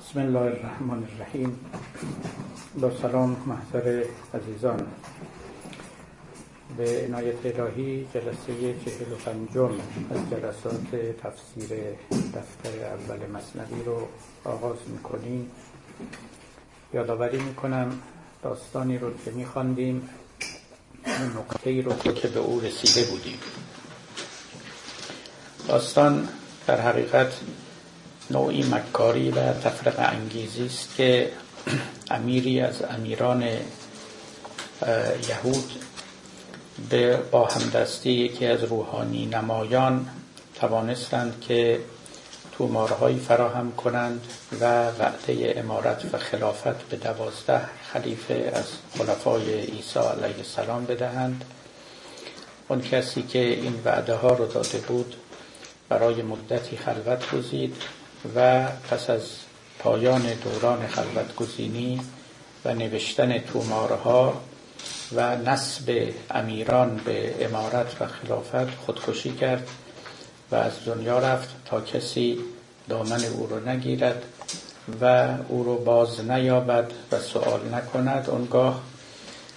بسم الله الرحمن الرحیم. با سلام محضر عزیزان، به عنایت الهی جلسه 45 از جلسات تفسیر دفتر اول مثنوی رو آغاز میکنیم. یادآوری میکنم داستانی رو که میخواندیم، نقطه‌ای رو که به او رسیده بودیم. داستان در حقیقت نوعی مکاری و تفرقه انگیزی است که امیری از امیران یهود با همدستی یکی از روحانی نمایان توانستند که تومارهایی فراهم کنند و وعده امارت و خلافت به 12 خلیفه از خلفای عیسی علیه السلام بدهند. اون کسی که این وعده ها رو داده بود برای مدتی خلوت گزید و پس از پایان دوران خلوتگزینی و نوشتن تومارها و نسب امیران به امارت و خلافت خودکشی کرد و از دنیا رفت تا کسی دامن او رو نگیرد و او رو باز نیابد و سوال نکند. اونگاه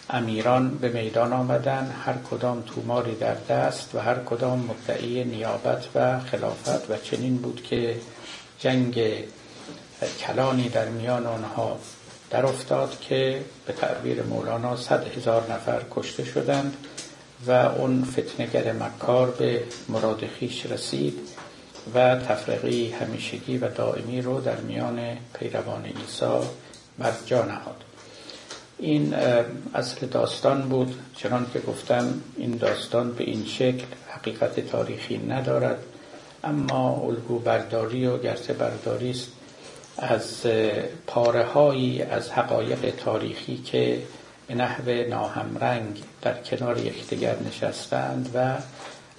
امیران به میدان آمدند، هر کدام توماری در دست و هر کدام مدعی نیابت و خلافت، و چنین بود که جنگ کلانی در میان آنها در افتاد که به تعبیر مولانا 100,000 نفر کشته شدند و اون فتنه‌گر مکار به مراد خیش رسید و تفرقه همیشگی و دائمی رو در میان پیروان عیسی برجا نهاد. این اصل داستان بود. چنان که گفتم این داستان به این شکل حقیقت تاریخی ندارد، اما الگو برداری و گرچه برداری است از پاره‌هایی از حقایق تاریخی که به نحو ناهمرنگ در کنار یکدیگر نشستند و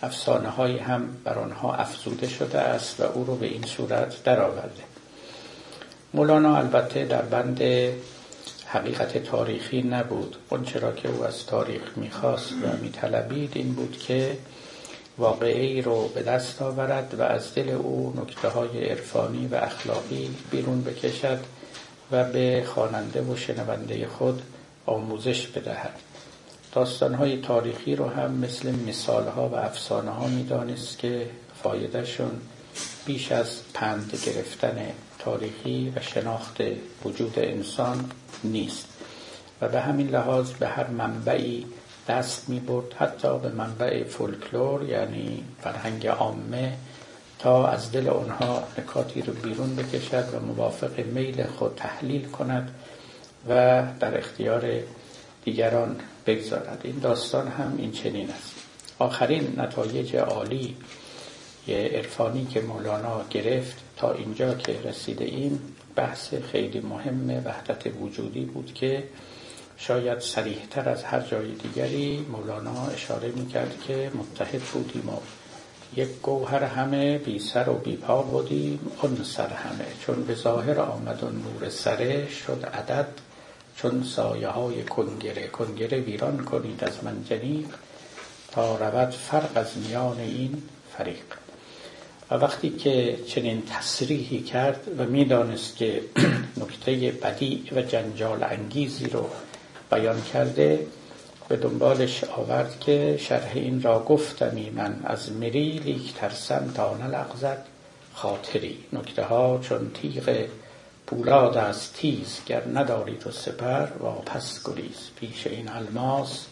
افسانه‌هایی هم بر آنها افزوده شده است و او رو به این صورت درآورده. مولانا البته در بند حقیقت تاریخی نبود. آنچه را که او از تاریخ می‌خواست و می‌طلبید این بود که واقعی رو به دست آورد و از دل او نکته‌های عرفانی و اخلاقی بیرون بکشد و به خواننده و شنونده خود آموزش بدهد. داستان‌های تاریخی رو هم مثل مثال‌ها و افسانه‌ها می‌دانست که فایده‌شون بیش از پند گرفتن تاریخی و شناخت وجود انسان نیست و به همین لحاظ به هر منبعی دست می برد، حتی به منبع فولکلور یعنی فرهنگ عامه، تا از دل اونها نکاتی رو بیرون بکشد و موافق میل خود تحلیل کند و در اختیار دیگران بگذارد. این داستان هم این چنین است. آخرین نتایج عالی عرفانی که مولانا گرفت، تا اینجا که رسیده ایم، بحث خیلی مهم وحدت وجودی بود که شاید صریح‌تر از هر جای دیگری مولانا اشاره می‌کرد که متحد بودیم و یک گوهر همه، بی سر و بی پا بودیم آن سر همه، چون به ظاهر آمد و نور سره، شد عدد چون سایه‌های کنگره، کنگره ویران کنید از من جنیق، تا رود فرق از میان این فریق. و وقتی که چنین تصریحی کرد و می‌دانست که نکته بدیع و جنجال انگیزی رو بیان کرده، به دنبالش آورد که شرح این را گفتمی من از مری، لیک ترسم تا نلغزد خاطری، نکته ها چون تیغ پولاد از تیز، گر نداری تو سپر واپس گریز، پیش این الماس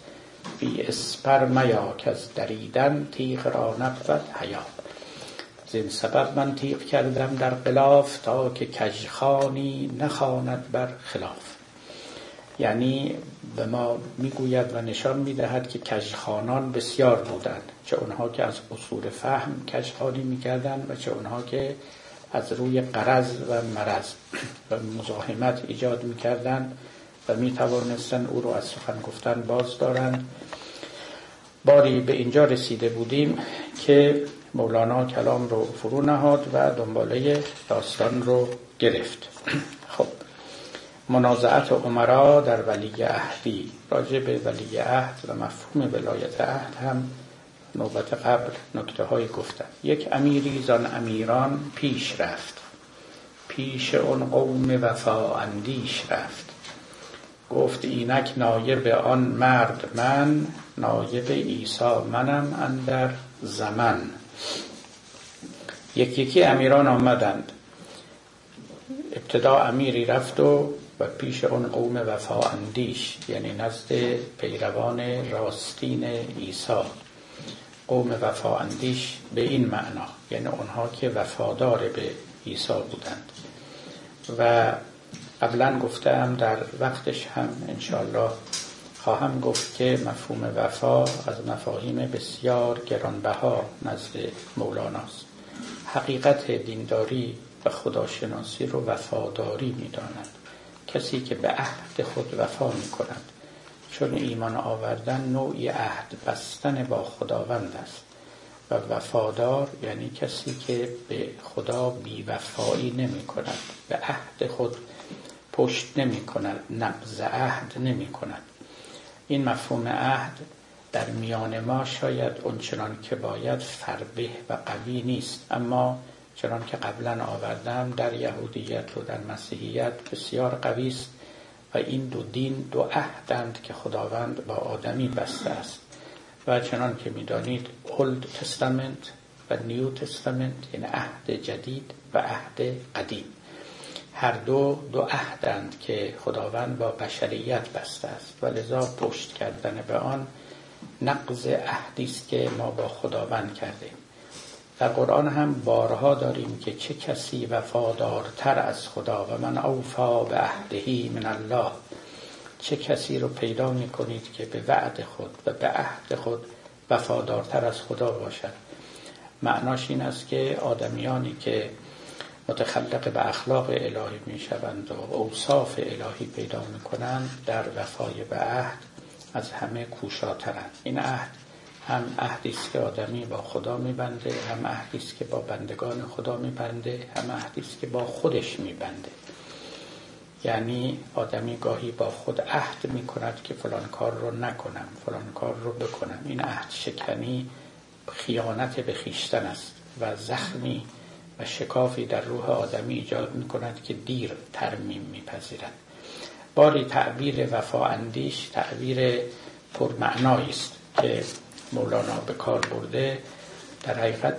بی اسپر میا، که از دریدن تیغ را نبود حیا، زین سبب من تیغ کردم در غلاف، تا که کژخوانی نخواند بر خلاف. یعنی به ما میگوید و نشان میدهد که کژخوانان بسیار بودند، چه اونها که از اصول فهم کژخوانی میکردند و چه اونها که از روی غرض و مرض و مزاحمت ایجاد میکردند و میتوانستند او رو از سخن گفتن باز دارند. باری به اینجا رسیده بودیم که مولانا کلام رو فرو نهاد و دنباله داستان رو گرفت. خب، منازعت امرا در ولی عهدی. راجع به ولی عهد و مفهوم ولایت عهد هم نوبت قبل نکته های گفتم. یک امیری زان امیران پیش رفت، پیش آن قوم وفا اندیش رفت. گفت اینک نایب آن مرد من، نایب عیسی منم اندر زمن. یکی امیران آمدند. ابتدا امیری رفت و پیش آن قوم وفا اندیش، یعنی نزد پیروان راستین عیسی. قوم وفا اندیش به این معنا، یعنی اونها که وفادار به عیسی بودند. و قبلا گفتم در وقتش هم انشالله خواهم گفت که مفهوم وفا از مفاهیم بسیار گرانبها نزد مولاناست. حقیقت دینداری و خداشناسی رو وفاداری می دانند. کسی که به عهد خود وفا می کند، چون ایمان آوردن نوعی عهد بستن با خداوند است. و وفادار یعنی کسی که به خدا بی‌وفایی نمی کند، به عهد خود پشت نمی کند، نقض عهد نمی کند. این مفهوم عهد در میان ما شاید اونچنان که باید فربه و قوی نیست، اما چنان که قبلا آوردم در یهودیت و در مسیحیت بسیار قوی است و این دو دین دو عهدند که خداوند با آدمی بسته است. و چنان که می‌دانید اولد تستامنت و نیو تستامنت، یعنی عهد جدید و عهد قدیم، هر دو عهدند که خداوند با بشریت بسته است و لذا پشت کردن به آن نقض عهدی است که ما با خداوند کردیم. در قرآن هم بارها داریم که چه کسی وفادارتر از خدا، و من اوفا به عهدهی من الله. چه کسی رو پیدا می کنید که به وعد خود و به عهد خود وفادارتر از خدا باشد. معناش این است که آدمیانی که متخلق به اخلاق الهی می شوند و اوصاف الهی پیدا می کنند، در وفای به عهد از همه کوشاترند. این عهد هم عهدی است که آدمی با خدا می بنده، هم عهدی است که با بندگان خدا می بنده، هم عهدی است که با خودش می بنده. یعنی آدمی گاهی با خود عهد می کند که فلان کار رو نکنم، فلان کار رو بکنم. این عهد شکنی خیانت به خویشتن است و زخمی و شکافی در روح آدمی ایجاد می کند که دیر ترمیم می پذیرد. باری تعبیر وفا اندیش تعبیر پرمعنایی است که مولانا به کار برده. در حقیقت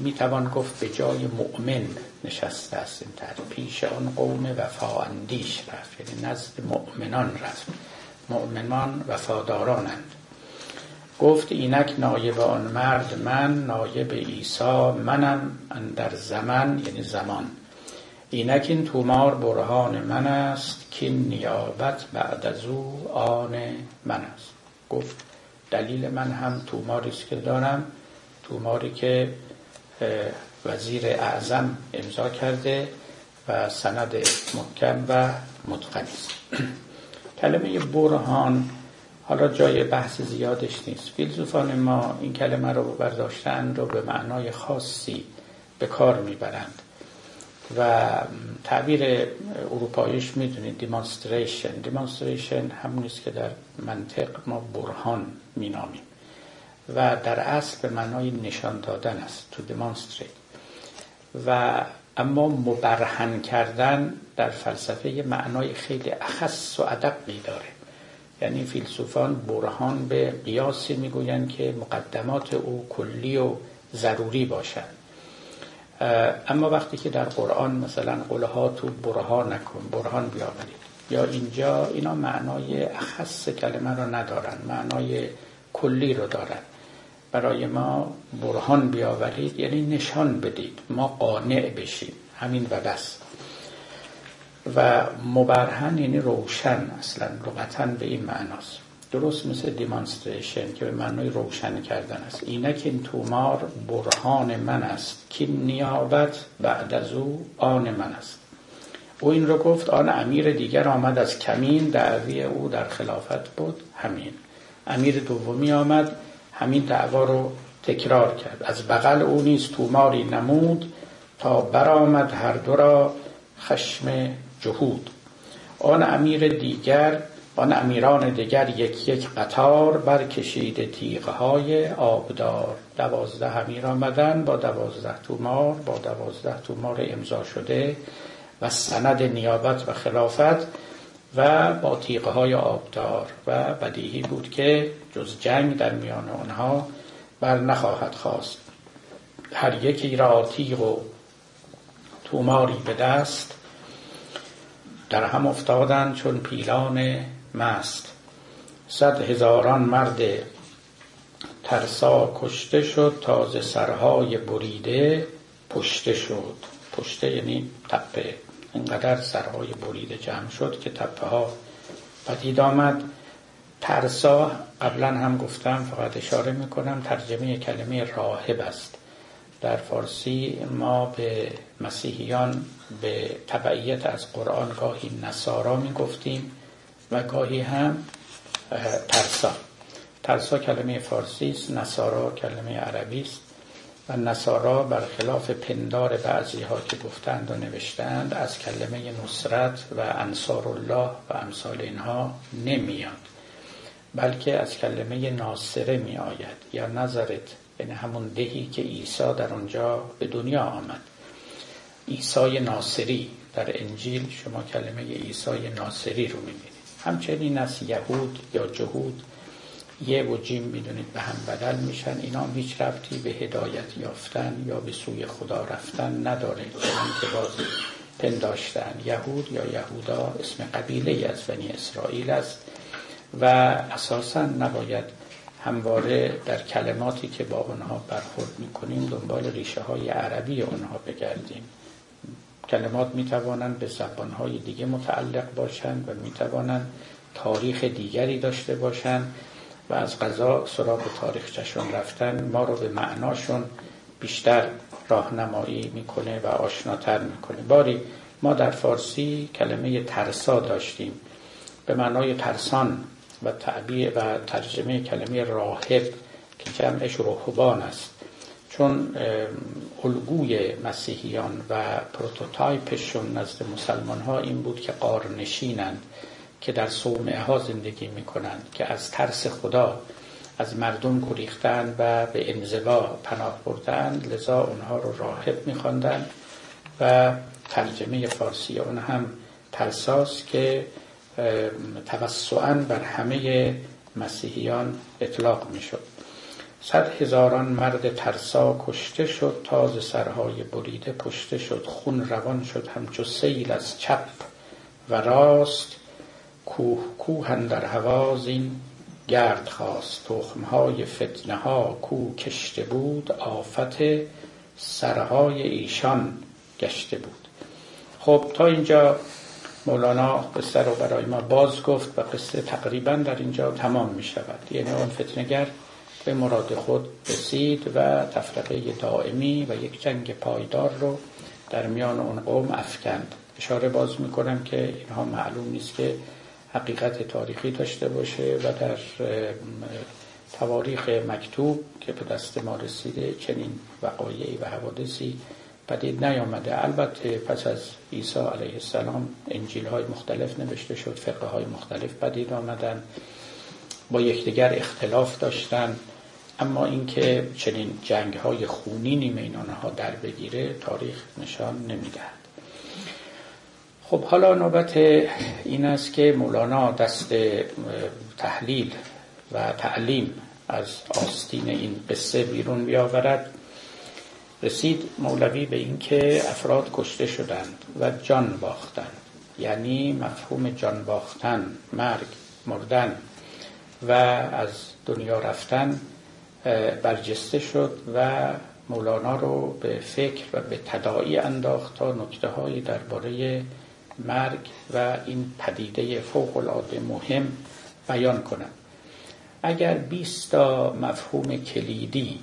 می توان گفت به جای مؤمن نشسته است. این تعبیر پیش آن قوم وفا اندیش رفت، یعنی نزد مؤمنان رفت. مؤمنان وفادارانند. گفت اینک نایب آن مرد من، نایب عیسی منم اندر زمان، یعنی زمان. اینک این تومار برهان من است، که نیابت بعد از او آن من است. گفت دلیل من هم توماری است که دارم، توماری که وزیر اعظم امضا کرده و سند محکم و متقن است. کلمه برهان حالا جای بحث زیادش نیست. فیلسوفان ما این کلمه رو برداشتند و به معنای خاصی به کار میبرند و تعبیر اروپاییش میدونید دیمانستریشن همون است که در منطق ما برهان مینامیم و در اصل به معنای نشان دادن است، تو دیمانستریت. و اما مبرهن کردن در فلسفه یه معنای خیلی اخص و ادقی داره. یعنی فیلسوفان برهان به قیاسی میگوین که مقدمات او کلی و ضروری باشن. اما وقتی که در قرآن مثلا قل هاتوا برهانکم، برهان بیاورید، یا اینجا، اینا معنای اخص کلمه رو ندارن، معنای کلی رو دارن. برای ما برهان بیاورید یعنی نشان بدید، ما قانع بشیم، همین و بس. و مبرهن یعنی روشن، اصلا لغتاً به این معناست، درست مثل دیمانستریشن که به معنای روشن کردن است. اینک این تومار برهان من است، که نیابت بعد از او آن من است. او این رو گفت، آن امیر دیگر آمد از کمین، دعوی او در خلافت بود همین. امیر دومی آمد، همین دعوا رو تکرار کرد. از بغل او نیز توماری نمود، تا برآمد هر دو را خشم جهود. آن امیران دیگر یک قطار، برکشیده تیغهای آبدار. 12 امیر آمدن با 12 تومار امضا شده و سند نیابت و خلافت و با تیغه های آبدار و بدیهی بود که جز جنگ در میان آنها بر نخواهد خواست. هر یکی را تیغ و توماری به دست، در هم افتادند چون پیلان مست. 100,000 مرد ترسا کشته شد، تازه سرهای بریده پشته شد. پشته یعنی تپه، انقدر سرهای بریده جمع شد که تپه ها پدید آمد. ترسا قبلا هم گفتم، فقط اشاره میکنم، ترجمه کلمه راهب است. در فارسی ما به مسیحیان به تبعیت از قرآن گاهی نصارا میگفتیم و گاهی هم ترسا. ترسا کلمه فارسی است، نصارا کلمه عربی است و نصارا برخلاف پندار بعضی ها که گفتند و نوشتند از کلمه نصرت و انصار الله و امثال اینها نمیاد، بلکه از کلمه ناصره می آید یا نظرت، یعنی همون دهی که عیسی در اونجا به دنیا آمد. عیسی ناصری، در انجیل شما کلمه عیسی ناصری رو میبینید. همچنین از یهود یا جهود، یه و جیم میدونید به هم بدل میشن. اینا هیچ ربطی به هدایت یافتن یا به سوی خدا رفتن نداره، که باز پنداشتن. یهود یا یهودا اسم قبیله از بنی اسرائیل است و اساسا نباید همواره در کلماتی که با اونها برخورد میکنیم دنبال ریشه های عربی اونها بگردیم. کلمات میتوانند به زبانهای دیگه متعلق باشند و میتوانند تاریخ دیگری داشته باشند و از قضا سراغ تاریخچشون رفتن ما رو به معناشون بیشتر راهنمایی میکنه و آشناتر میکنه. باری ما در فارسی کلمه ترسا داشتیم به معنای ترسان و تعبیر و ترجمه کلمه راهب که جمعش راهبان است، چون الگوی مسیحیان و پروتوتایپشون نزد مسلمان ها این بود که غارنشینند، که در صومعه ها زندگی می کنند، که از ترس خدا از مردم گریختند و به انزوا پناه بردند، لذا اونها رو راهب می خواندند و ترجمه فارسی اون هم ترساست که توسعاً بر همه مسیحیان اطلاق می شد. 100,000 مرد ترسا کشته شد، تازه سرهای بریده پشته شد. خون روان شد همچو سیل از چپ و راست، کوه کوه اندر هوا زین گرد خواست. تخمهای فتنه ها کو کشته بود، آفت سرهای ایشان گشته بود. خب تا اینجا مولانا قصه رو برای ما باز گفت و قصه تقریبا در اینجا تمام می شود، یعنی اون فتنه‌گر به مراد خود رسید و تفرقه دائمی و یک جنگ پایدار رو در میان اون قوم افکند. اشاره باز می کنم که اینها معلوم نیست که حقیقت تاریخی داشته باشه و در تواریخ مکتوب که به دست ما رسیده چنین وقایعی و حوادثی پدید نیامده. البته پس از عیسی علیه السلام انجیل‌های مختلف نوشته شد، فرقه‌های مختلف پدید آمدند، با یکدیگر اختلاف داشتند، اما اینکه چنین جنگ‌های خونینی بین آنها در بگیره تاریخ نشان نمی‌دهد. خب حالا نوبت این است که مولانا دست تحلیل و تعلیم از آستین این قصه بیرون بیاورد. رسید مولوی به این که افراد کشته شدند و جان باختند، یعنی مفهوم جان باختن، مرگ، مردن و از دنیا رفتن برجسته شد و مولانا رو به فکر و به تداعی انداخت تا نکته هایی درباره مرگ و این پدیده فوق العاده مهم بیان کنند. اگر 20 تا مفهوم کلیدی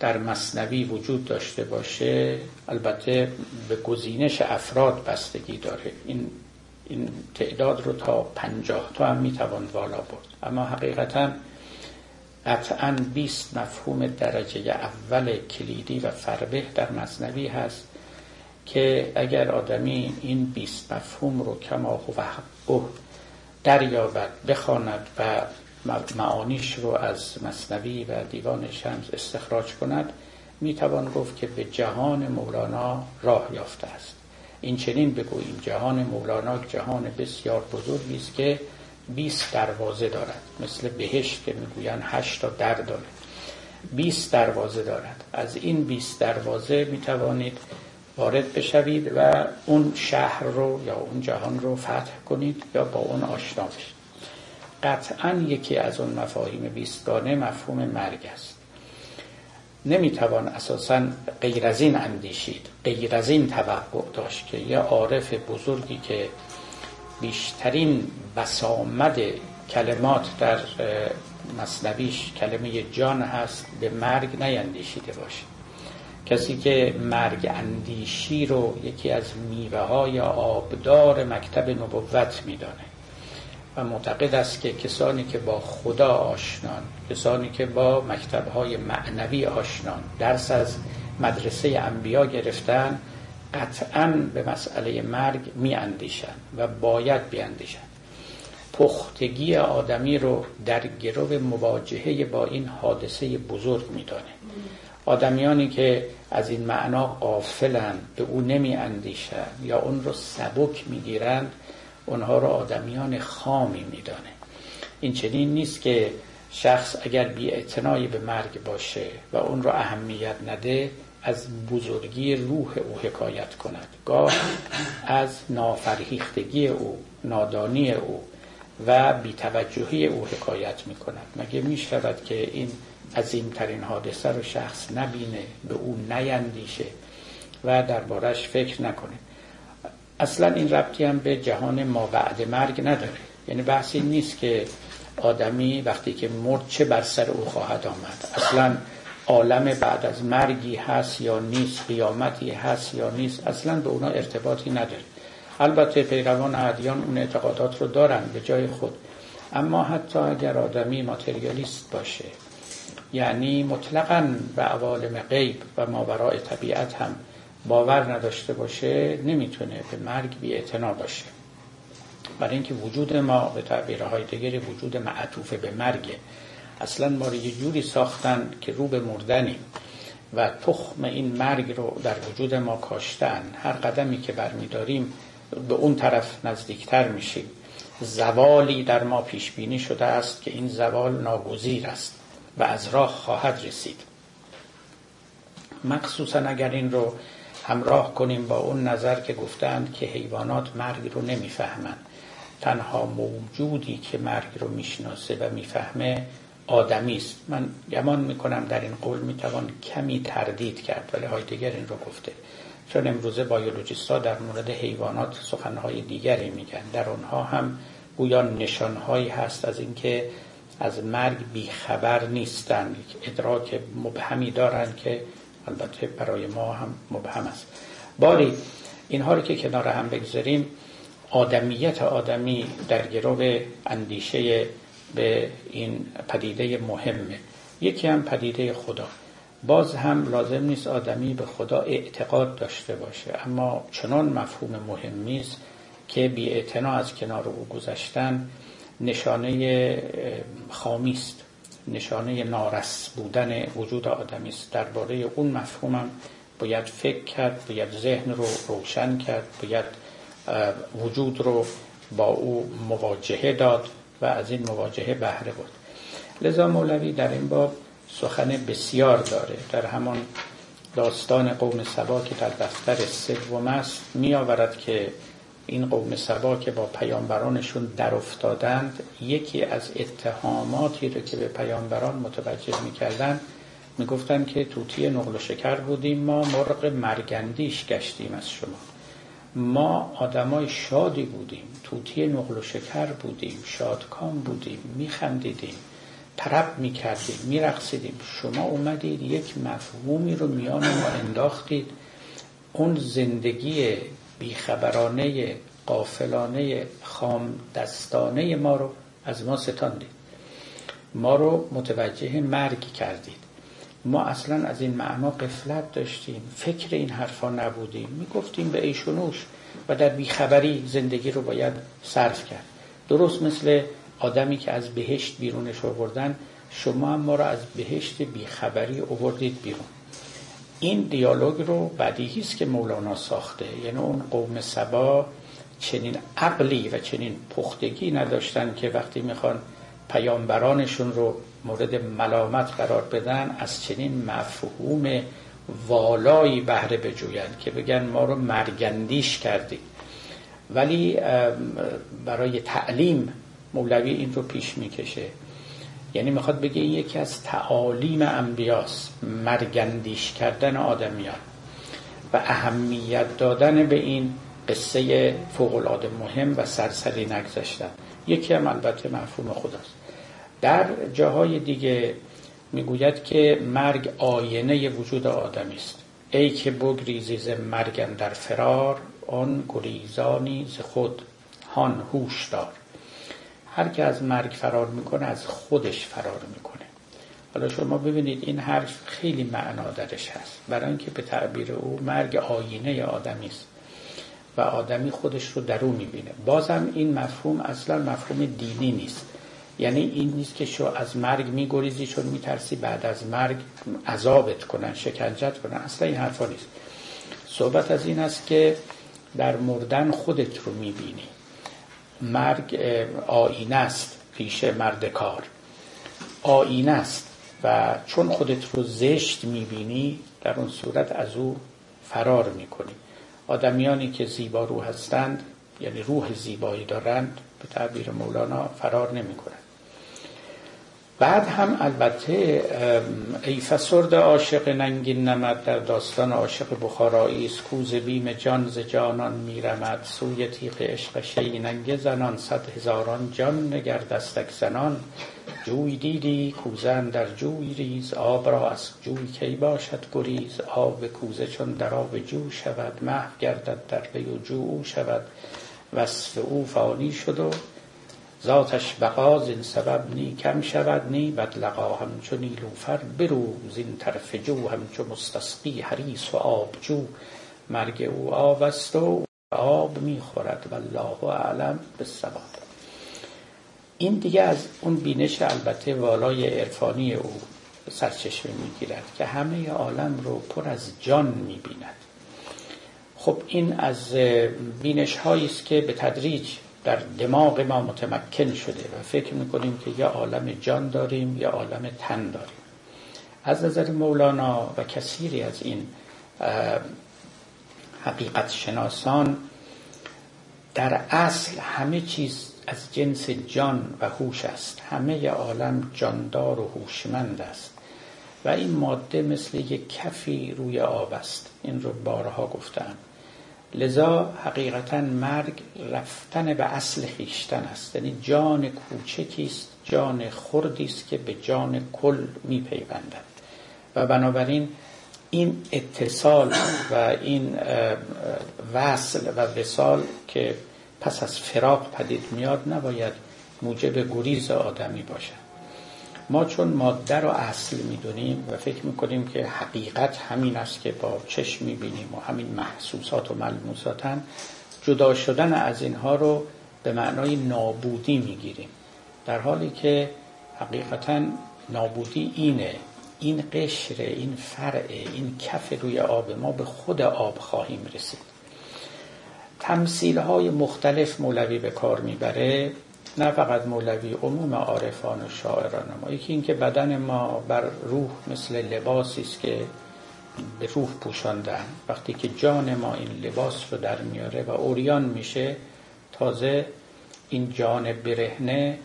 در مثنوی وجود داشته باشه، البته به گزینش افراد بستگی داره، این تعداد رو تا 50 تا هم میتوان بالا برد، اما حقیقتا قطعاً 20 مفهوم درجه اول کلیدی و فربه در مثنوی هست که اگر آدمی این 20 مفهوم رو کما هو و دریابد، بخواند و معانیش رو از مثنوی و دیوان شمس استخراج کند، میتوان گفت که به جهان مولانا راه یافته است. این چنین بگوییم جهان مولانا جهان بسیار بزرگی است که 20 دروازه دارد، مثل بهشت که میگویند 8 تا در داره، 20 دروازه دارد. از این 20 دروازه میتوانید وارد بشوید و اون شهر رو یا اون جهان رو فتح کنید یا با اون آشنا بشید. قطعا یکی از اون مفاهیم 20 گانه مفهوم مرگ است. نمیتوان اساسا غیر از این اندیشید، غیر از این توقع داشت که یه عارف بزرگی که بیشترین بسامد کلمات در مثنویش کلمه جان هست به مرگ نیندیشیده باشه. کسی که مرگ اندیشی رو یکی از میوه های آبدار مکتب نبوت میدانه و معتقد است که کسانی که با خدا آشنان، کسانی که با مکتب های معنوی آشنان، درس از مدرسه انبیا گرفتن، قطعاً به مسئله مرگ میاندیشند و باید بیاندیشند. پختگی آدمی رو در گرو مواجهه با این حادثه بزرگ میدانه. آدمیانی که از این معنا غافلند، به او نمیاندیشند یا اون رو سبک میگیرند، اونها رو آدمیان خامی میدانه. این چنین نیست که شخص اگر بی‌اعتنایی به مرگ باشه و اون رو اهمیت نده، از بزرگی روح او حکایت کند. گاه از نافرهیختگی او، نادانی او و بی‌توجهی او حکایت میکند. مگه میشود که این عظیمترین حادثه رو شخص نبینه، به او نیندیشه و دربارش فکر نکنه؟ اصلا این ربطی هم به جهان ما بعد مرگ نداره. یعنی بحثی نیست که آدمی وقتی که مرد چه بر سر او خواهد آمد، اصلا عالم بعد از مرگی هست یا نیست، قیامتی هست یا نیست، اصلا به اونا ارتباطی نداره. البته پیروان ادیان اون اعتقادات رو دارن به جای خود، اما حتی اگر آدمی ماتریالیست باشه، یعنی مطلقاً به عوالم غیب و ماورای طبیعت هم باور نداشته باشه، نمیتونه به مرگ بی‌اعتنا باشه. برای اینکه وجود ما به تعبیرهای دیگری وجود معطوف به مرگه. اصلا ما رو یه جوری ساختن که رو به مردنیم و تخم این مرگ رو در وجود ما کاشتن. هر قدمی که برمیداریم به اون طرف نزدیکتر میشیم. زوالی در ما پیش بینی شده است که این زوال ناگزیر است و از راه خواهد رسید، مخصوصا اگر این رو همراه کنیم با اون نظر که گفتند که حیوانات مرگ رو نمیفهمن، تنها موجودی که مرگ رو میشناسه و میفهمه آدمی است. من گمان میکنم در این قول میتوان کمی تردید کرد، ولی هایدگر این رو گفته، چون امروزه بیولوژیست‌ها در مورد حیوانات سخنهای دیگری میگن. در اونها هم گویا نشانهایی هست از اینکه از مرگ بیخبر نیستند، ادراک مبهمی دارند که البته برای ما هم مبهم است. باری اینها رو که کنار هم بگذاریم، آدمیت آدمی در گرو اندیشه به این پدیده مهمه. یکی هم پدیده خدا. باز هم لازم نیست آدمی به خدا اعتقاد داشته باشه، اما چنان مفهوم مهمی است که بی‌اعتنا از کنار او گذشتن نشانه خامی است، نشانه نارس بودن وجود آدمی است. درباره اون مفهومم باید فکر کرد، باید ذهن رو روشن کرد، باید وجود رو با او مواجهه داد و از این مواجهه بهره برد. لذا مولوی در این باب سخن بسیار داره. در همان داستان قوم سبا که در دفتر سوم است می‌آورد که این قوم سبا که با پیامبرانشون در افتادند، یکی از اتهاماتی رو که به پیامبران متوجه می‌کردند می‌گفتند که طوطی نقل و شکر بودیم، ما مرغ مرگندیش گشتیم از شما. ما آدمای شادی بودیم، طوطی نقل و شکر بودیم، شادکام بودیم، میخندیدیم، طرب میکردیم، میرقصیدیم. شما اومدید یک مفهومی رو میان ما انداختید. اون زندگی بیخبرانه، غافلانه، خام دستانه ما رو از ما ستاندید، ما رو متوجه مرگ کردید. ما اصلا از این معنا غفلت داشتیم، فکر این حرفا نبودیم، میگفتیم به ایش و نوش و در بیخبری زندگی رو باید صرف کرد. درست مثل آدمی که از بهشت بیرونش آوردن، شما هم ما رو از بهشت بیخبری آوردید بیرون. این دیالوگ رو بدیهی است که مولانا ساخته. یعنی اون قوم سبا چنین عقلی و چنین پختگی نداشتن که وقتی میخوان پیامبرانشون رو مورد ملامت قرار بدن از چنین مفهوم والایی بهره بجویند که بگن ما رو مرگندیش کردیم. ولی برای تعلیم مولوی این رو پیش میکشه، یعنی میخواد بگه این یکی از تعالیم انبیاست، مرگندیش کردن آدمیان و اهمیت دادن به این قصه فوق‌العاده مهم و سرسری نگذاشتن. یکی هم البته مفهوم خداست. در جاهای دیگه میگوید که مرگ آینه وجود آدمی است. ای که بگریزی ز مرگ اندر فرار، آن گریزانی ز خود هان هوش دار. هر که از مرگ فرار میکنه از خودش فرار میکنه. حالا شما ببینید این حرف خیلی معنا درش هست، برای اینکه به تعبیر او مرگ آینه آدمی است و آدمی خودش رو در او میبینه. بازم این مفهوم اصلا مفهوم دینی نیست، یعنی این نیست که شو از مرگ میگریزی چون میترسی بعد از مرگ عذابت کنن، شکنجت کنن. اصلا این حرفا نیست. صحبت از این است که در مردن خودت رو میبینی. مرگ آینه است پیش مردکار، آینه است و چون خودت رو زشت میبینی در اون صورت از او فرار میکنی. آدمیانی که زیبا روح هستند، یعنی روح زیبایی دارند، به تعبیر مولانا فرار نمی کنند. بعد هم البته ای فسرده عاشق ننگین نمد، در داستان عاشق بخارایی است، کوز بیم جان ز جانان میرمد، سوی تیغ عشق شی ننگ زنان، صد هزاران جان نگر دستک زنان، جوی دیدی کوزن در جوی ریز، آب را از جوی کی باشد گریز، آب کوزه چون در آب جو شود، محو گردد در پی جو او شود، وصف او فانی شد و ذاتش بقا، زین سبب نی کم شود نی بدلقا، همچو نیلوفر برو زین طرف جو، همچو مستسقی حریص و آبجو، مرگ او آب است و آب میخورد، والله اعلم بالصواب. این دیگه از اون بینش البته والای عرفانی او سرچشمه میگیرد که همه عالم رو پر از جان میبیند. خب این از بینش هایی است که به تدریج در دماغ ما متمکن شده و فکر میکنیم که یا عالم جان داریم یا عالم تن داریم. از نظر مولانا و کثیری از این حقیقت شناسان در اصل همه چیز از جنس جان و هوش است. همه عالم جاندار و هوشمند است و این ماده مثل یک کفی روی آب است. این رو بارها گفتم. لذا حقیقتا مرگ رفتن به اصل خیشتن است، یعنی جان کوچکی است، جان خردی است که به جان کل میپیوندد و بنابراین این اتصال و این وصل و وصال که پس از فراق پدید میاد نباید موجب گریز آدمی باشد. ما چون ماده رو اصل میدونیم و فکر میکنیم که حقیقت همین است که با چشم میبینیم و همین محسوسات و ملموساتن، جدا شدن از اینها رو به معنای نابودی میگیریم، در حالی که حقیقتا نابودی اینه، این قشره، این فرعه، این کف روی آب. ما به خود آب خواهیم رسید. تمثیل‌های مختلف مولوی به کار میبره، نه فقط مولوی، عموم عارفان و شاعران ما. یکی این که بدن ما بر روح مثل لباسی است که به روح پوشاندن. وقتی که جان ما این لباس رو در میاره و عریان میشه، تازه این جان برهنه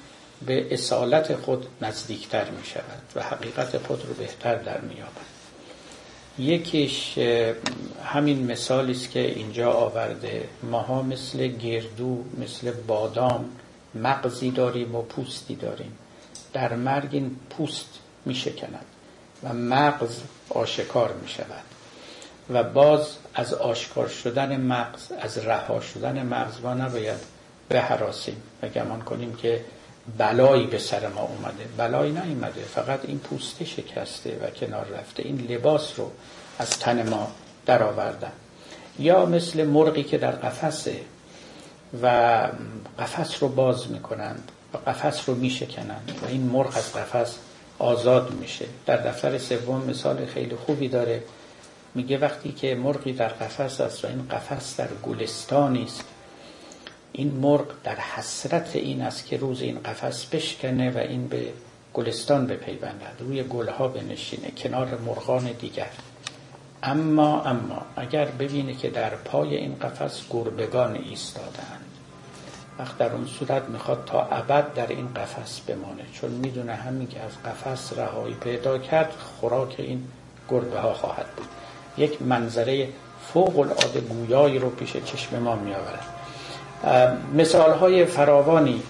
به اصالت خود نزدیکتر میشود و حقیقت خود رو بهتر در مییابد. یکیش همین مثالی است که اینجا آورده. ماها مثل گردو، مثل بادام مغزی داریم و پوستی داریم. در مرگ این پوست می شکند و مغز آشکار می شود و باز از آشکار شدن مغز، از رها شدن مغز ما نباید بهراسیم و گمان کنیم که بلایی به سر ما اومده. بلایی نیامده، فقط این پوسته شکسته و کنار رفته، این لباس رو از تن ما در آوردن. یا مثل مرغی که در قفسه و قفس رو باز میکنند و قفس رو میشکنند و این مرغ از قفس آزاد میشه. در دفتر سوم مثال خیلی خوبی داره میگه وقتی که مرغی در قفس است و این قفس در گلستانی است، این مرغ در حسرت این است که روز این قفس بشکنه و این به گلستان بپیوندد، روی گلها بنشینه کنار مرغان دیگر. اما اگر ببینه که در پای این قفس گربگان ایستادند، وقت در اون صورت میخواد تا ابد در این قفس بمانه، چون میدونه همین که از قفس رهایی پیدا کرد خوراک این گربه ها خواهد بود. یک منظره فوق العاده گویایی رو پیش چشم ما میآورد. مثال های فراوانی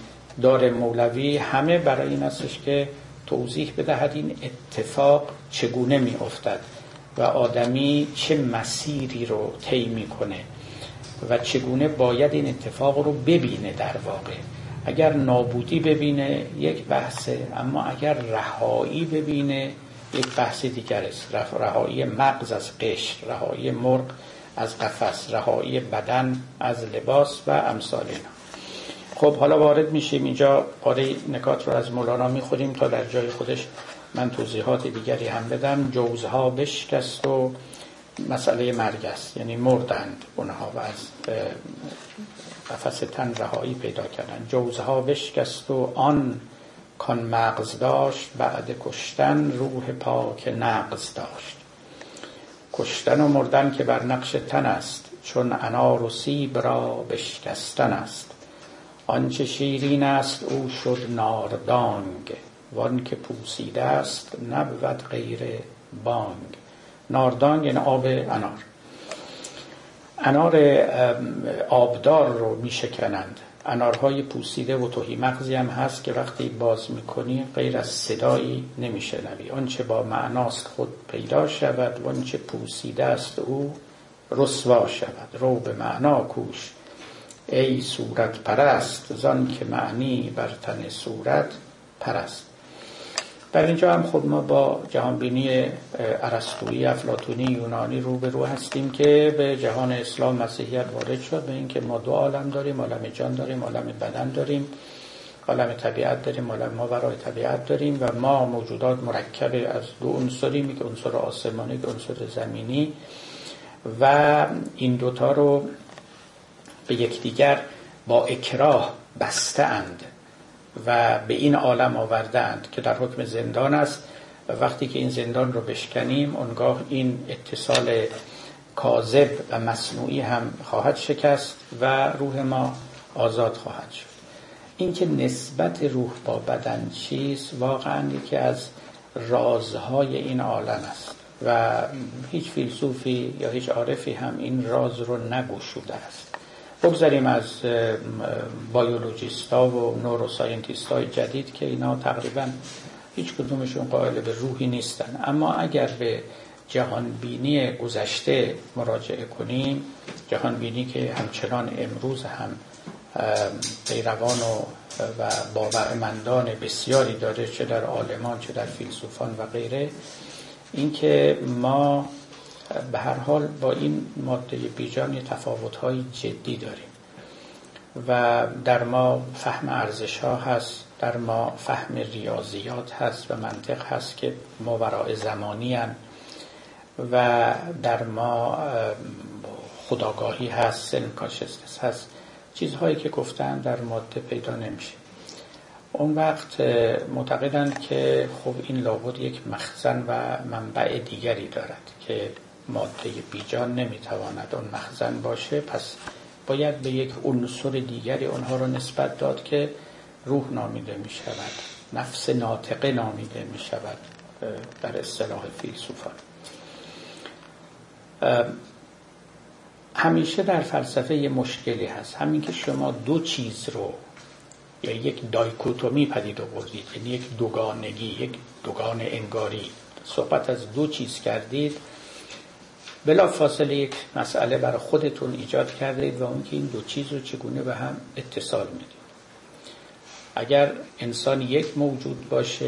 داره مولوی، همه برای این استش که توضیح بدهد این اتفاق چگونه میافتد و آدمی چه مسیری رو طی میکنه و چگونه باید این اتفاق رو ببینه. در واقع اگر نابودی ببینه یک بحثه، اما اگر رهایی ببینه یک بحث دیگر است. رهایی مغز از قشر، رهایی مرغ از قفس، رهایی بدن از لباس و امثال اینا. خب حالا وارد میشیم اینجا، پاره نکات رو از مولانا میخوریم تا در جای خودش من توضیحات دیگری هم بدم. جوزها بشکست و مسئله مرگ است، یعنی مردند اونها و از قفس تن رهایی پیدا کردند. جوزها بشکست و آن کان مغز داشت، بعد کشتن روح پاک نغز داشت. کشتن و مردن که بر نقش تن است، چون انار و سیب را بشکستن است. آنچه شیرین است او شد ناردانگ، وان که پوسیده است نبود غیر بانگ. ناردانگ یعنی آب انار. انار آبدار رو میشکنند. انارهای پوسیده و تهی مغزی هم هست که وقتی باز میکنی غیر از صدایی نمیشنوی. آنچه با معناست خود پیدا شود، و آنچه پوسیده است او رسوا شود. رو به معنا کوش ای صورت پرست، زان که معنی بر تن صورت پرست. در اینجا هم خود ما با جهانبینی ارسطویی، افلاطونی، یونانی روبرو هستیم که به جهان اسلام مسیحیت وارد شد، به این که ما دو عالم داریم، عالم جان داریم، عالم بدن داریم، عالم طبیعت داریم، عالم ماورای طبیعت داریم و ما موجودات مرکب از دو عنصریم، یک عنصر آسمانی، یک عنصر زمینی و این دوتا رو به یکدیگر با اکراه بسته اند و به این عالم آوردند که در حکم زندان است. و وقتی که این زندان رو بشکنیم اونگاه این اتصال کاذب و مصنوعی هم خواهد شکست و روح ما آزاد خواهد شد. این که نسبت روح با بدن چیست، واقعا یکی از رازهای این عالم است و هیچ فیلسوفی یا هیچ عارفی هم این راز رو نگشوده است. بگذاریم از بیولوژیستا و نوروساینتیستای جدید که اینا تقریبا هیچ کدومشون قائل به روحی نیستن، اما اگر به جهانبینی گذشته مراجعه کنیم، جهانبینی که همچنان امروز هم پیروان و باورمندان بسیاری داره، چه در عالمان چه در فیلسوفان و غیره، این که ما به هر حال با این ماده بیجان تفاوت‌های جدی داریم و در ما فهم ارزش‌ها هست، در ما فهم ریاضیات هست و منطق هست که ماوراء زمانی هست و در ما خودآگاهی هست، سلف کانشسنس هست، چیزهایی که گفتم در ماده پیدا نمیشه. اون وقت معتقدند که خب این لابد یک مخزن و منبع دیگری دارد که ماده بیجان نمیتواند اون مخزن باشه، پس باید به یک عنصر دیگری اونها رو نسبت داد که روح نامیده می شود، نفس ناطقه نامیده می شود در اصطلاح فیلسوفان. همیشه در فلسفه یه مشکلی هست، همین که شما دو چیز رو یا یک دایکوتومی پدید آوردید، یعنی یک دوگانگی، یک دوگان انگاری، صحبت از دو چیز کردید، بلا فاصله یک مسئله برای خودتون ایجاد کردید و اون که این دو چیز رو چگونه به هم اتصال میدید. اگر انسان یک موجود باشه،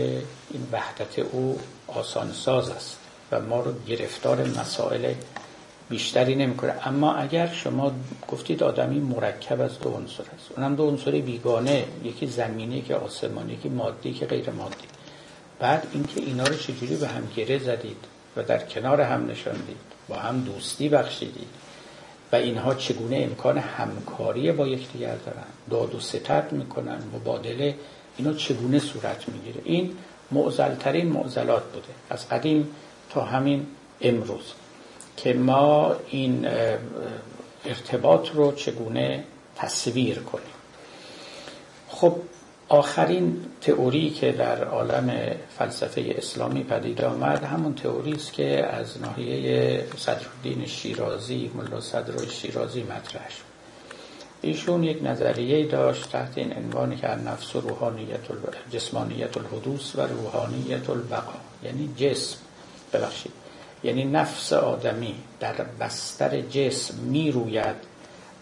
این وحدت او آسانساز است و ما رو گرفتار مسائل بیشتری نمیکنه. اما اگر شما گفتید آدمی مرکب از دو عنصر است، اونم دو عنصر بیگانه، یکی زمینی یکی آسمانی، یکی مادی یکی غیر مادی، بعد اینکه اینا رو چجوری به هم گره زدید، و در کنار هم نشاندید، با هم دوستی بخشیدید و اینها چگونه امکان همکاری با یکدیگر دارن، داد و ستد میکنن، مبادله اینا چگونه صورت میگیره. این معضلترین معضلات بوده از قدیم تا همین امروز که ما این ارتباط رو چگونه تصویر کنیم. خب آخرین تئوری که در عالم فلسفه اسلامی پدید آمد همون تئوری است که از ناحیه صدرالدین شیرازی، ملا صدرا شیرازی مطرح شد. ایشون یک نظریه داشت تحت این عنوان که نفس و روحانیت جسمانیت الحدوث و روحانیت البقا، یعنی جسم یعنی نفس آدمی در بستر جسم می روید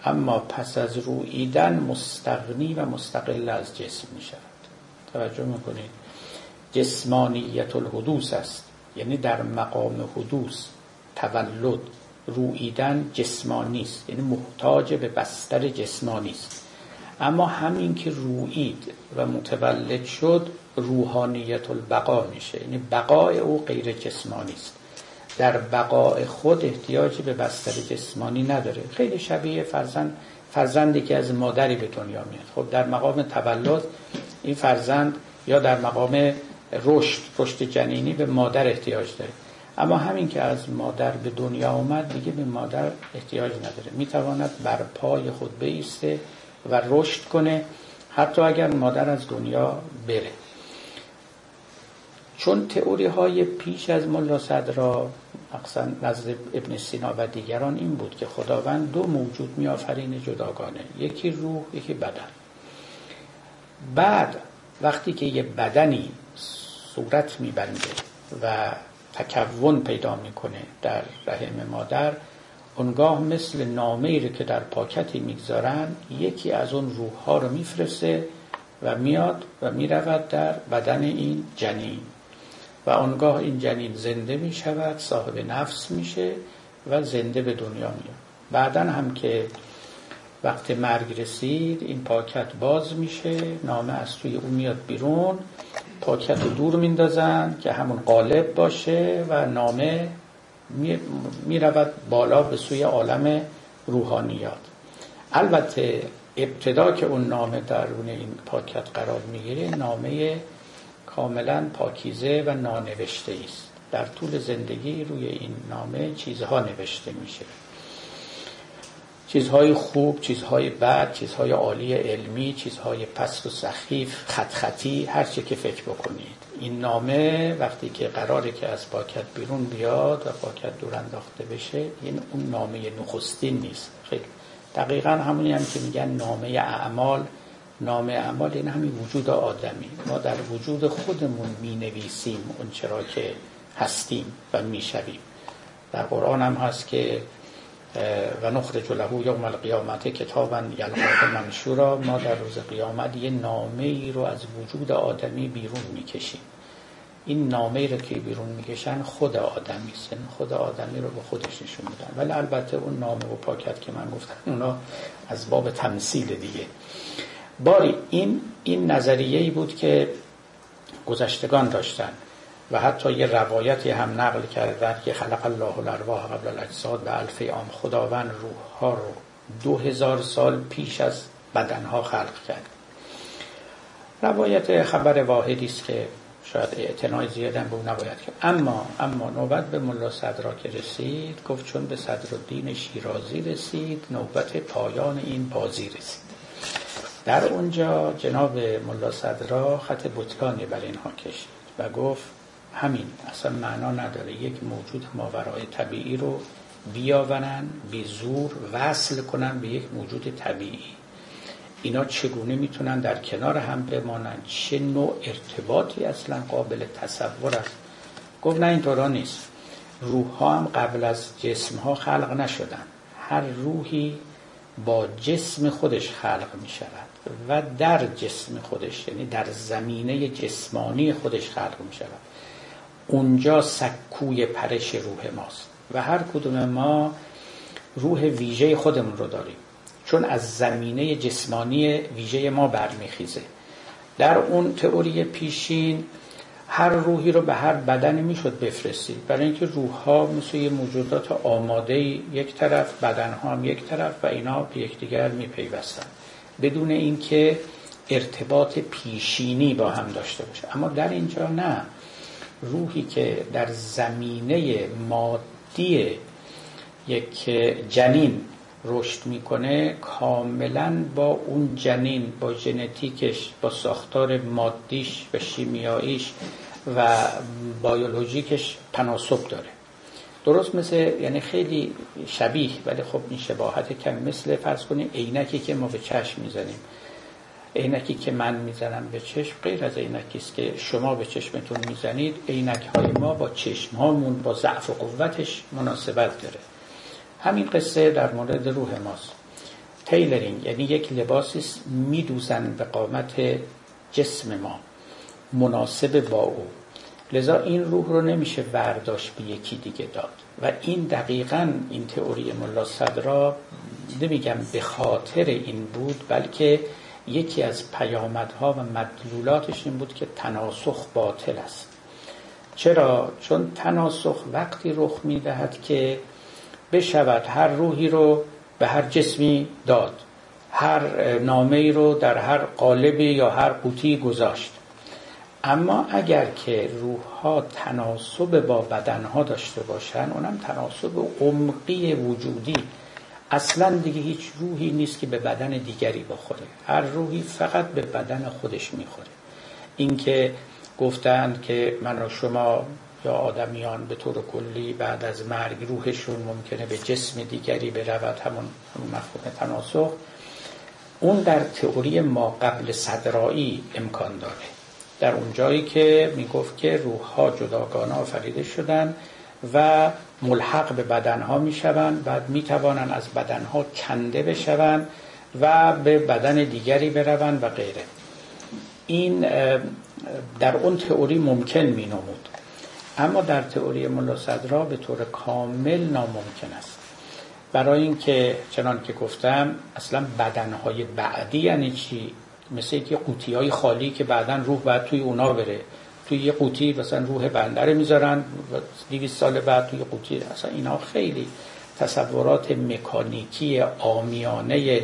اما پس از روییدن مستغنی و مستقل از جسم می شود. توجه می کنید، جسمانیت الحدوث است، یعنی در مقام حدوث تولد روییدن جسمانی است، یعنی محتاج به بستر جسمانی است. اما همین که رویید و متولد شد روحانیت البقا میشه، یعنی بقای او غیر جسمانی است، در بقای خود احتیاجی به بستر جسمانی نداره. خیلی شبیه فرزندی که از مادری به دنیا میاد. خب در مقام تولد این فرزند یا در مقام رشد جنینی به مادر احتیاج داره، اما همین که از مادر به دنیا آمد دیگه به مادر احتیاج نداره، میتواند بر پای خود بایسته و رشد کنه حتی اگر مادر از دنیا بره. چون تئوری های پیش از ملا صدرا مثلا نزد ابن سینا و دیگران این بود که خداوند دو موجود میآفرینه جداگانه، یکی روح یکی بدن. بعد وقتی که یه بدنی صورت میبنده و تکون پیدا میکنه در رحم مادر، اونگاه مثل نامه‌ای که در پاکتی میگذارن یکی از اون روح ها رو میفرسته و میاد و میرود در بدن این جنین و اونگاه این جنین زنده می شود، صاحب نفس میشه و زنده به دنیا میاد. بعدن هم که وقت مرگ رسید این پاکت باز میشه، نامه از توی اون میاد بیرون، پاکت رو دور میندازن که همون قالب باشه و نامه میرود بالا به سوی عالم روحانیات. البته ابتدا که اون نامه درون این پاکت قرار میگیره نامه کاملا پاکیزه و نانوشته است. در طول زندگی روی این نامه چیزها نوشته میشه، چیزهای خوب، چیزهای بد، چیزهای عالی علمی، چیزهای پست و سخیف، خطی، هر چی که فکر بکنید. این نامه وقتی که قراره که از پاکت بیرون بیاد و پاکت دور انداخته بشه این اون نامه نخستین نیست. خیلی دقیقاً همونی هم که میگن نامه اعمال این همین وجود آدمی. ما در وجود خودمون مینویسیم اون چرا که هستیم و میشویم. در قرآن هم هست که و نخرج له یوم القیامت کتابا یلقاه منشورا، ما در روز قیامت یه نامه ای رو از وجود آدمی بیرون میکشیم. این نامه ای رو که بیرون میکشن خود آدمی است، خود آدمی رو به خودش نشون میدن. ولی البته اون نامه و پاکت که من گفتم اونا از باب تمثیل دیگه. باری این نظریه ای بود که گذشتگان داشتن و حتی یه روایتی هم نقل کردن که خلق الله الارواح قبل الاجساد و الف عام، خداوند روح ها رو 2000 سال پیش از بدن ها خلق کرد. روایت خبر واحدی است که شاید اعتنای زیادن به اون نباید کرد. اما نوبت به ملا صدرا که رسید گفت چون به صدرالدین شیرازی رسید نوبت پایان این بازی رسید. در اونجا جناب ملا صدرا خط بطلانی بر اینها کشید و گفت همین اصلا معنا نداره یک موجود ماورای طبیعی رو بیاورن به زور وصل کنن به یک موجود طبیعی. اینا چگونه میتونن در کنار هم بمانن؟ چه نوع ارتباطی اصلا قابل تصور است؟ گفت نه اینطورا نیست، روح ها هم قبل از جسم ها خلق نشدن، هر روحی با جسم خودش خلق می شود و در جسم خودش، یعنی در زمینه جسمانی خودش خلق می شود. اونجا سکوی پرش روح ماست و هر کدوم ما روح ویژه خودمون رو داریم چون از زمینه جسمانی ویژه ما برمیخیزه. در اون تئوری پیشین هر روحی رو به هر بدنی میشد بفرستید، برای اینکه روح‌ها مثل یه موجودات آماده یک طرف، بدن‌ها هم یک طرف و اینا به یکدیگر میپیوستن بدون اینکه ارتباط پیشینی با هم داشته باشه. اما در اینجا نه، روحی که در زمینه مادی یک جنین رشد میکنه کاملا با اون جنین، با ژنتیکش، با ساختار مادیش و شیمیاییش و بیولوژیکش تناسب داره. درست مثل، یعنی خیلی شبیه، ولی خب این شباهت کم، مثل فرض کنید عینکی که ما به چشم میزنیم. عینکی که من میزنم به چشم غیر از عینکی است که شما به چشمتون میزنید. عینک‌های ما با چشم‌هامون با ضعف و قوتش مناسبت داره. همین قصه در مورد روح ماست. تیلرینگ یعنی یک لباسی میدوزن به قامت جسم ما مناسب با او، لذا این روح رو نمیشه برداشت به یکی دیگه داد. و این دقیقاً این تئوری ملا صدرا، نمیگم به خاطر این بود، بلکه یکی از پیامدها و مدلولاتش این بود که تناسخ باطل است. چرا؟ چون تناسخ وقتی رخ میدهد که بشود هر روحی رو به هر جسمی داد، هر نامه‌ای رو در هر قالبی یا هر قوطی گذاشت. اما اگر که روح‌ها تناسب با بدن‌ها داشته باشن، اونم تناسب عمقی وجودی، اصلا دیگه هیچ روحی نیست که به بدن دیگری بخوره، هر روحی فقط به بدن خودش میخوره. این که گفتند که من و شما یا آدمیان به طور کلی بعد از مرگ روحشون ممکنه به جسم دیگری برود، همون مفهوم تناسخ، اون در تئوری ما قبل صدرایی امکان داره. در اون جایی که میگفت که روح‌ها جداگانه آفریده شدن و ملحق به بدنها میشوند، بعد میتوانند از بدنها کنده بشوند و به بدن دیگری بروند و غیره. این در اون تئوری ممکن مینمود، اما در تئوری ملا صدرا به طور کامل ناممکن است. برای اینکه چنان که گفتم اصلا بدنهای بعدی یعنی چی؟ مثل اینکه قوطی‌های خالی که بعداً روح باید توی اونا بره، توی یه قوطی مثلا روح بندر میذارن و 200 سال بعد توی قوطی. اصلا اینا خیلی تصورات مکانیکی عامیانه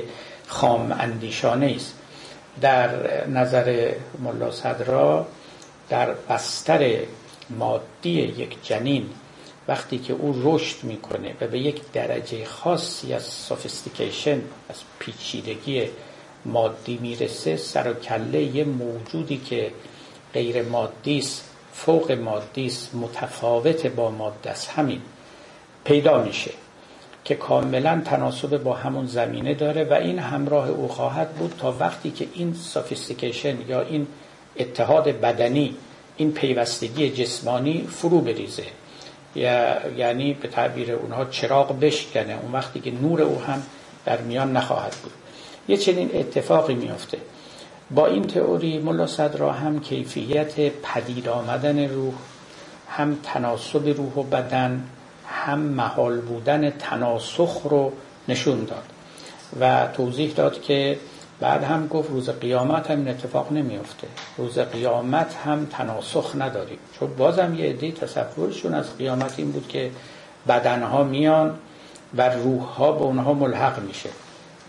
خام اندیشانه است. در نظر ملا صدرا در بستر مادی یک جنین وقتی که او رشد میکنه و به یک درجه خاصی از سوفیستیکیشن، از پیچیدگی مادی میرسه، سر و کله یه موجودی که غیر مادی است، فوق مادی است، متفاوت با ماده است، همین پیدا میشه که کاملا تناسب با همون زمینه داره. و این همراه او خواهد بود تا وقتی که این سوفیستیکیشن یا این اتحاد بدنی، این پیوستگی جسمانی فرو بریزه، یعنی به تعبیر اونها چراغ بشکنه. اون وقتی که نور او هم در میان نخواهد بود. یه چنین اتفاقی میفته. با این تئوری ملا صدرا هم کیفیت پدید آمدن روح، هم تناسب روح و بدن، هم محال بودن تناسخ رو نشون داد و توضیح داد که بعد هم گفت روز قیامت هم این اتفاق نمیفته، روز قیامت هم تناسخ نداریم. چون بازم یه عده تصورشون از قیامت این بود که بدنها میان و روحها به اونها ملحق میشه.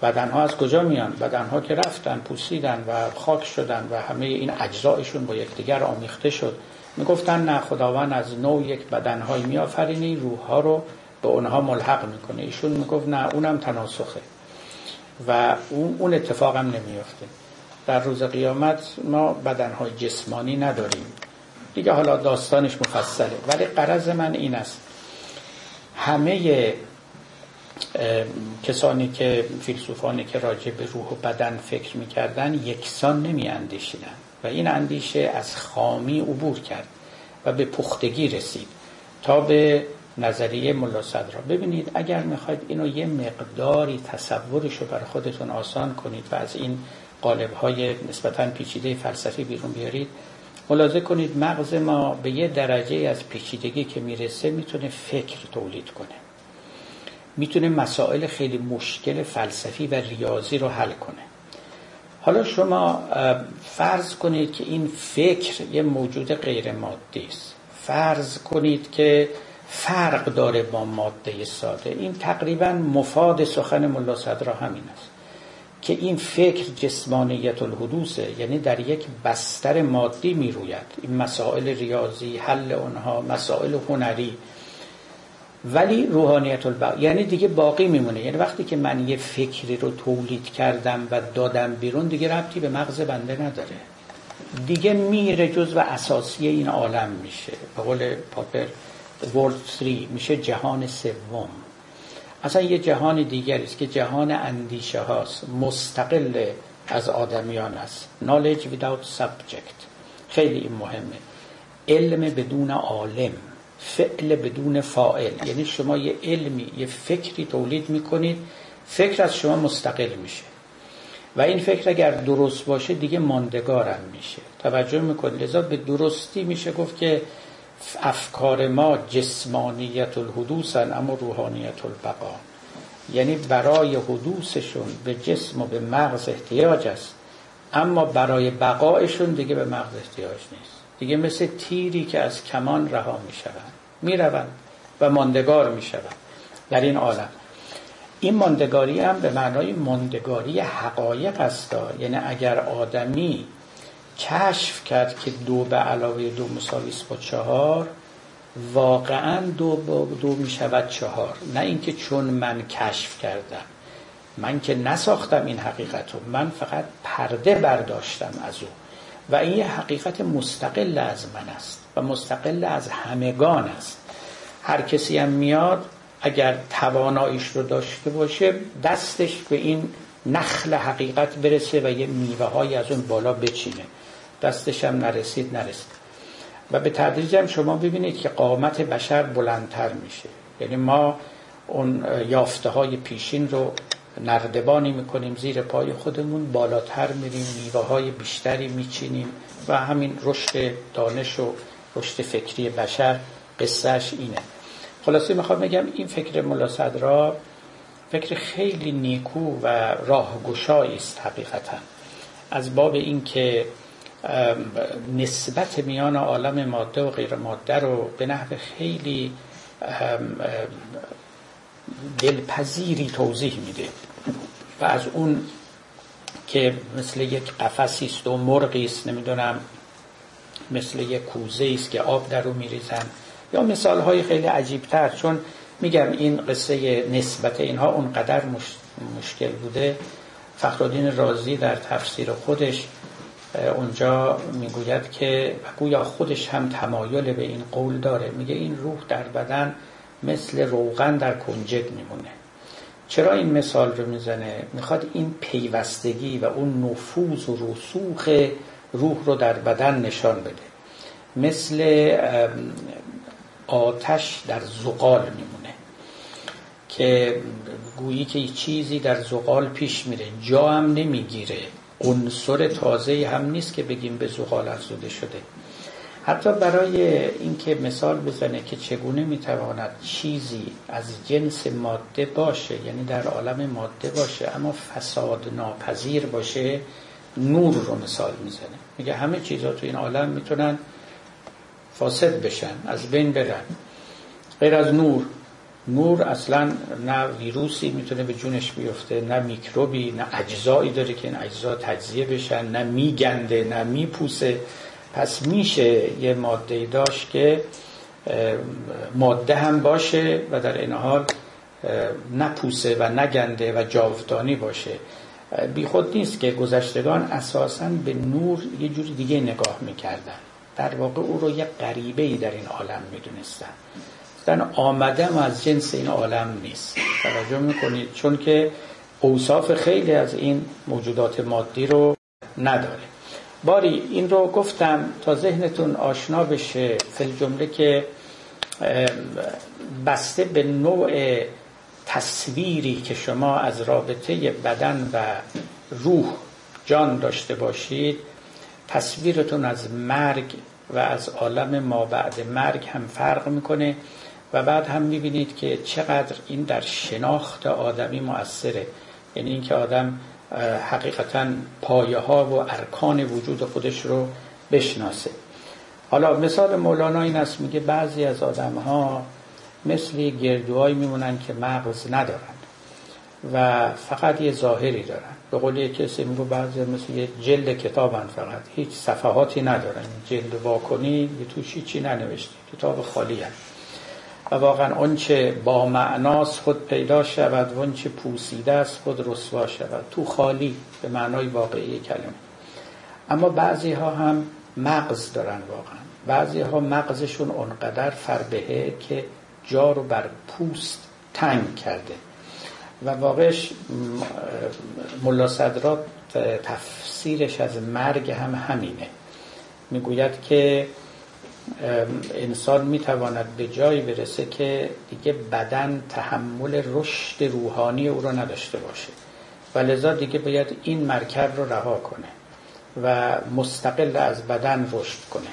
بدنها از کجا میان؟ بدنها که رفتن پوسیدن و خاک شدن و همه این اجزایشون با یکدیگر آمیخته شد. میگفتن نه، خداوند از نو یک بدنهایی میآفرینه، روحها رو به اونها ملحق میکنه. ایشون میگفت نه، اونم تناسخه و اون اتفاق هم نمیفته. در روز قیامت ما بدنهای جسمانی نداریم دیگه. حالا داستانش مفصله، ولی غرض من این است همه کسانی که فیلسوفانی که راجع به روح و بدن فکر میکردن یکسان نمیاندیشیدن و این اندیشه از خامی عبور کرد و به پختگی رسید تا به نظریه ملا صدرا. ببینید اگر میخواید اینو یه مقداری تصورشو برای خودتون آسان کنید و از این قالب‌های نسبتاً پیچیده فلسفی بیرون بیارید، ملاحظه کنید مغز ما به یه درجه از پیچیدگی که میرسه میتونه فکر تولید کنه، میتونه مسائل خیلی مشکل فلسفی و ریاضی رو حل کنه. حالا شما فرض کنید که این فکر یه موجود غیر مادی است، فرض کنید که فرق داره با ماده ساده. این تقریبا مفاد سخن ملا صدرا همین است که این فکر جسمانیت الحدوثه، یعنی در یک بستر مادی می روید، این مسائل ریاضی، حل اونها، مسائل هنری، ولی روحانیت الباقی یعنی دیگه باقی میمونه. یعنی وقتی که من یه فکری رو تولید کردم و دادم بیرون، دیگه ربطی به مغز بنده نداره، دیگه میره جزء اساسی این عالم میشه. به قول پاپر World 3 میشه جهان سوم، اصلا یه جهان دیگری است که جهان اندیشه هاست، مستقل از آدمیان است. knowledge without subject، خیلی این مهمه. علم بدون عالم، فعل بدون فاعل، یعنی شما یه علمی، یه فکری تولید میکنید، فکر از شما مستقل میشه و این فکر اگر درست باشه دیگه ماندگارم میشه. توجه میکنید؟ لذا به درستی میشه گفت که افکار ما جسمانیت الحدوثن اما روحانیت البقا، یعنی برای حدوثشون به جسم و به مغز احتیاج است، اما برای بقایشون دیگه به مغز احتیاج نیست. دیگه مثل تیری که از کمان رها می شوند، می روند و ماندگار می شوند در این عالم. این ماندگاری هم به معنای ماندگاری حقایق است. یعنی اگر آدمی کشف کرد که 2 به علاوه 2 مساوی است با 4، واقعا 2 به 2 می شود 4، نه اینکه چون من کشف کردم. من که نساختم این حقیقت رو، من فقط پرده برداشتم از او و این حقیقت مستقل از من است و مستقل از همگان است. هر کسی هم میاد اگر تواناییش رو داشته باشه، دستش به این نخل حقیقت برسه و یه میوه‌هایی از اون بالا بچینه، دستش هم نرسید. و به تدریج هم شما ببینید که قامت بشر بلندتر میشه، یعنی ما اون یافته‌های پیشین رو نردبانی میکنیم، زیر پای خودمون بالاتر میریم، میوه‌های بیشتری میچینیم و همین رشد دانش و رشد فکری بشر قصهش اینه. خلاصه میخوام بگم این فکر ملا صدرا فکر خیلی نیکو و راهگشایی است حقیقتا، از باب این که نسبت میان عالم ماده و غیر ماده رو به نحو خیلی دلپذیری توضیح میده و از اون که مثل یک قفسی است و مرغی است، نمیدونم مثل یک کوزه است که آب در رو میریزن، یا مثال های خیلی عجیب تر، چون میگم این قصه نسبت اینها اونقدر مشکل بوده. فخرالدین رازی در تفسیر خودش اونجا میگوید که گویا خودش هم تمایل به این قول داره، میگه این روح در بدن مثل روغن در کنجد میمونه. چرا این مثال رو میزنه؟ میخواد این پیوستگی و اون نفوذ و رسوخ روح رو در بدن نشان بده، مثل آتش در زغال میمونه که گویی که چیزی در زغال پیش میره، جا هم نمیگیره، عنصر تازه‌ای هم نیست که بگیم به زغال افزوده شده. حتی برای اینکه مثال بزنه که چگونه میتواند چیزی از جنس ماده باشه، یعنی در عالم ماده باشه اما فساد ناپذیر باشه، نور رو مثال میزنه. میگه همه چیزها تو این عالم میتونن فاسد بشن، از بین برن، غیر از نور. نور اصلا نه ویروسی میتونه به جونش بیفته، نه میکروبی، نه اجزایی داره که این اجزا تجزیه بشن، نه میگنده، نه میپوسه. پس میشه یه ماده‌ای داشت که ماده هم باشه و در این حال نپوسه و نگنده و جاودانی باشه. بی خود نیست که گذشتگان اساساً به نور یه جوری دیگه نگاه میکردن، در واقع او رو یه غریبه‌ای در این عالم میدونستن، گفتن آمدم از جنس این عالم نیست. توجه میکنید؟ چون که اوصاف خیلی از این موجودات مادی رو نداره. باری این رو گفتم تا ذهنتون آشنا بشه، فل جمله که بسته به نوع تصویری که شما از رابطه بدن و روح جان داشته باشید، تصویرتون از مرگ و از عالم ما بعد مرگ هم فرق میکنه و بعد هم میبینید که چقدر این در شناخت آدمی مؤثره. یعنی این که آدم حقیقتاً پایه ها و ارکان وجود خودش رو بشناسه. حالا مثال مولانا این است، میگه بعضی از آدم ها مثل گردوهایی میمونن که مغز ندارن و فقط یه ظاهری دارن. به قول یک کسی میگه بعضی مثل یه جلد کتابن، فقط هیچ صفحاتی ندارن، جلد واکنی توش چی ننوشته، کتاب خالی هست. و واقعا اون چه با معناست خود پیدا شود و اون چه پوسیده است خود رسوا شود، تو خالی به معنای واقعی کلمه. اما بعضی ها هم مغز دارن، واقعا بعضی ها مغزشون اونقدر فربهه که جا رو بر پوست تنگ کرده. و واقعش ملا صدرا تفسیرش از مرگ هم همینه، میگوید که انسان میتواند به جایی برسه که دیگه بدن تحمل رشد روحانی او را نداشته باشه و لذا دیگه باید این مرکب رو رها کنه و مستقل از بدن رشد کنه.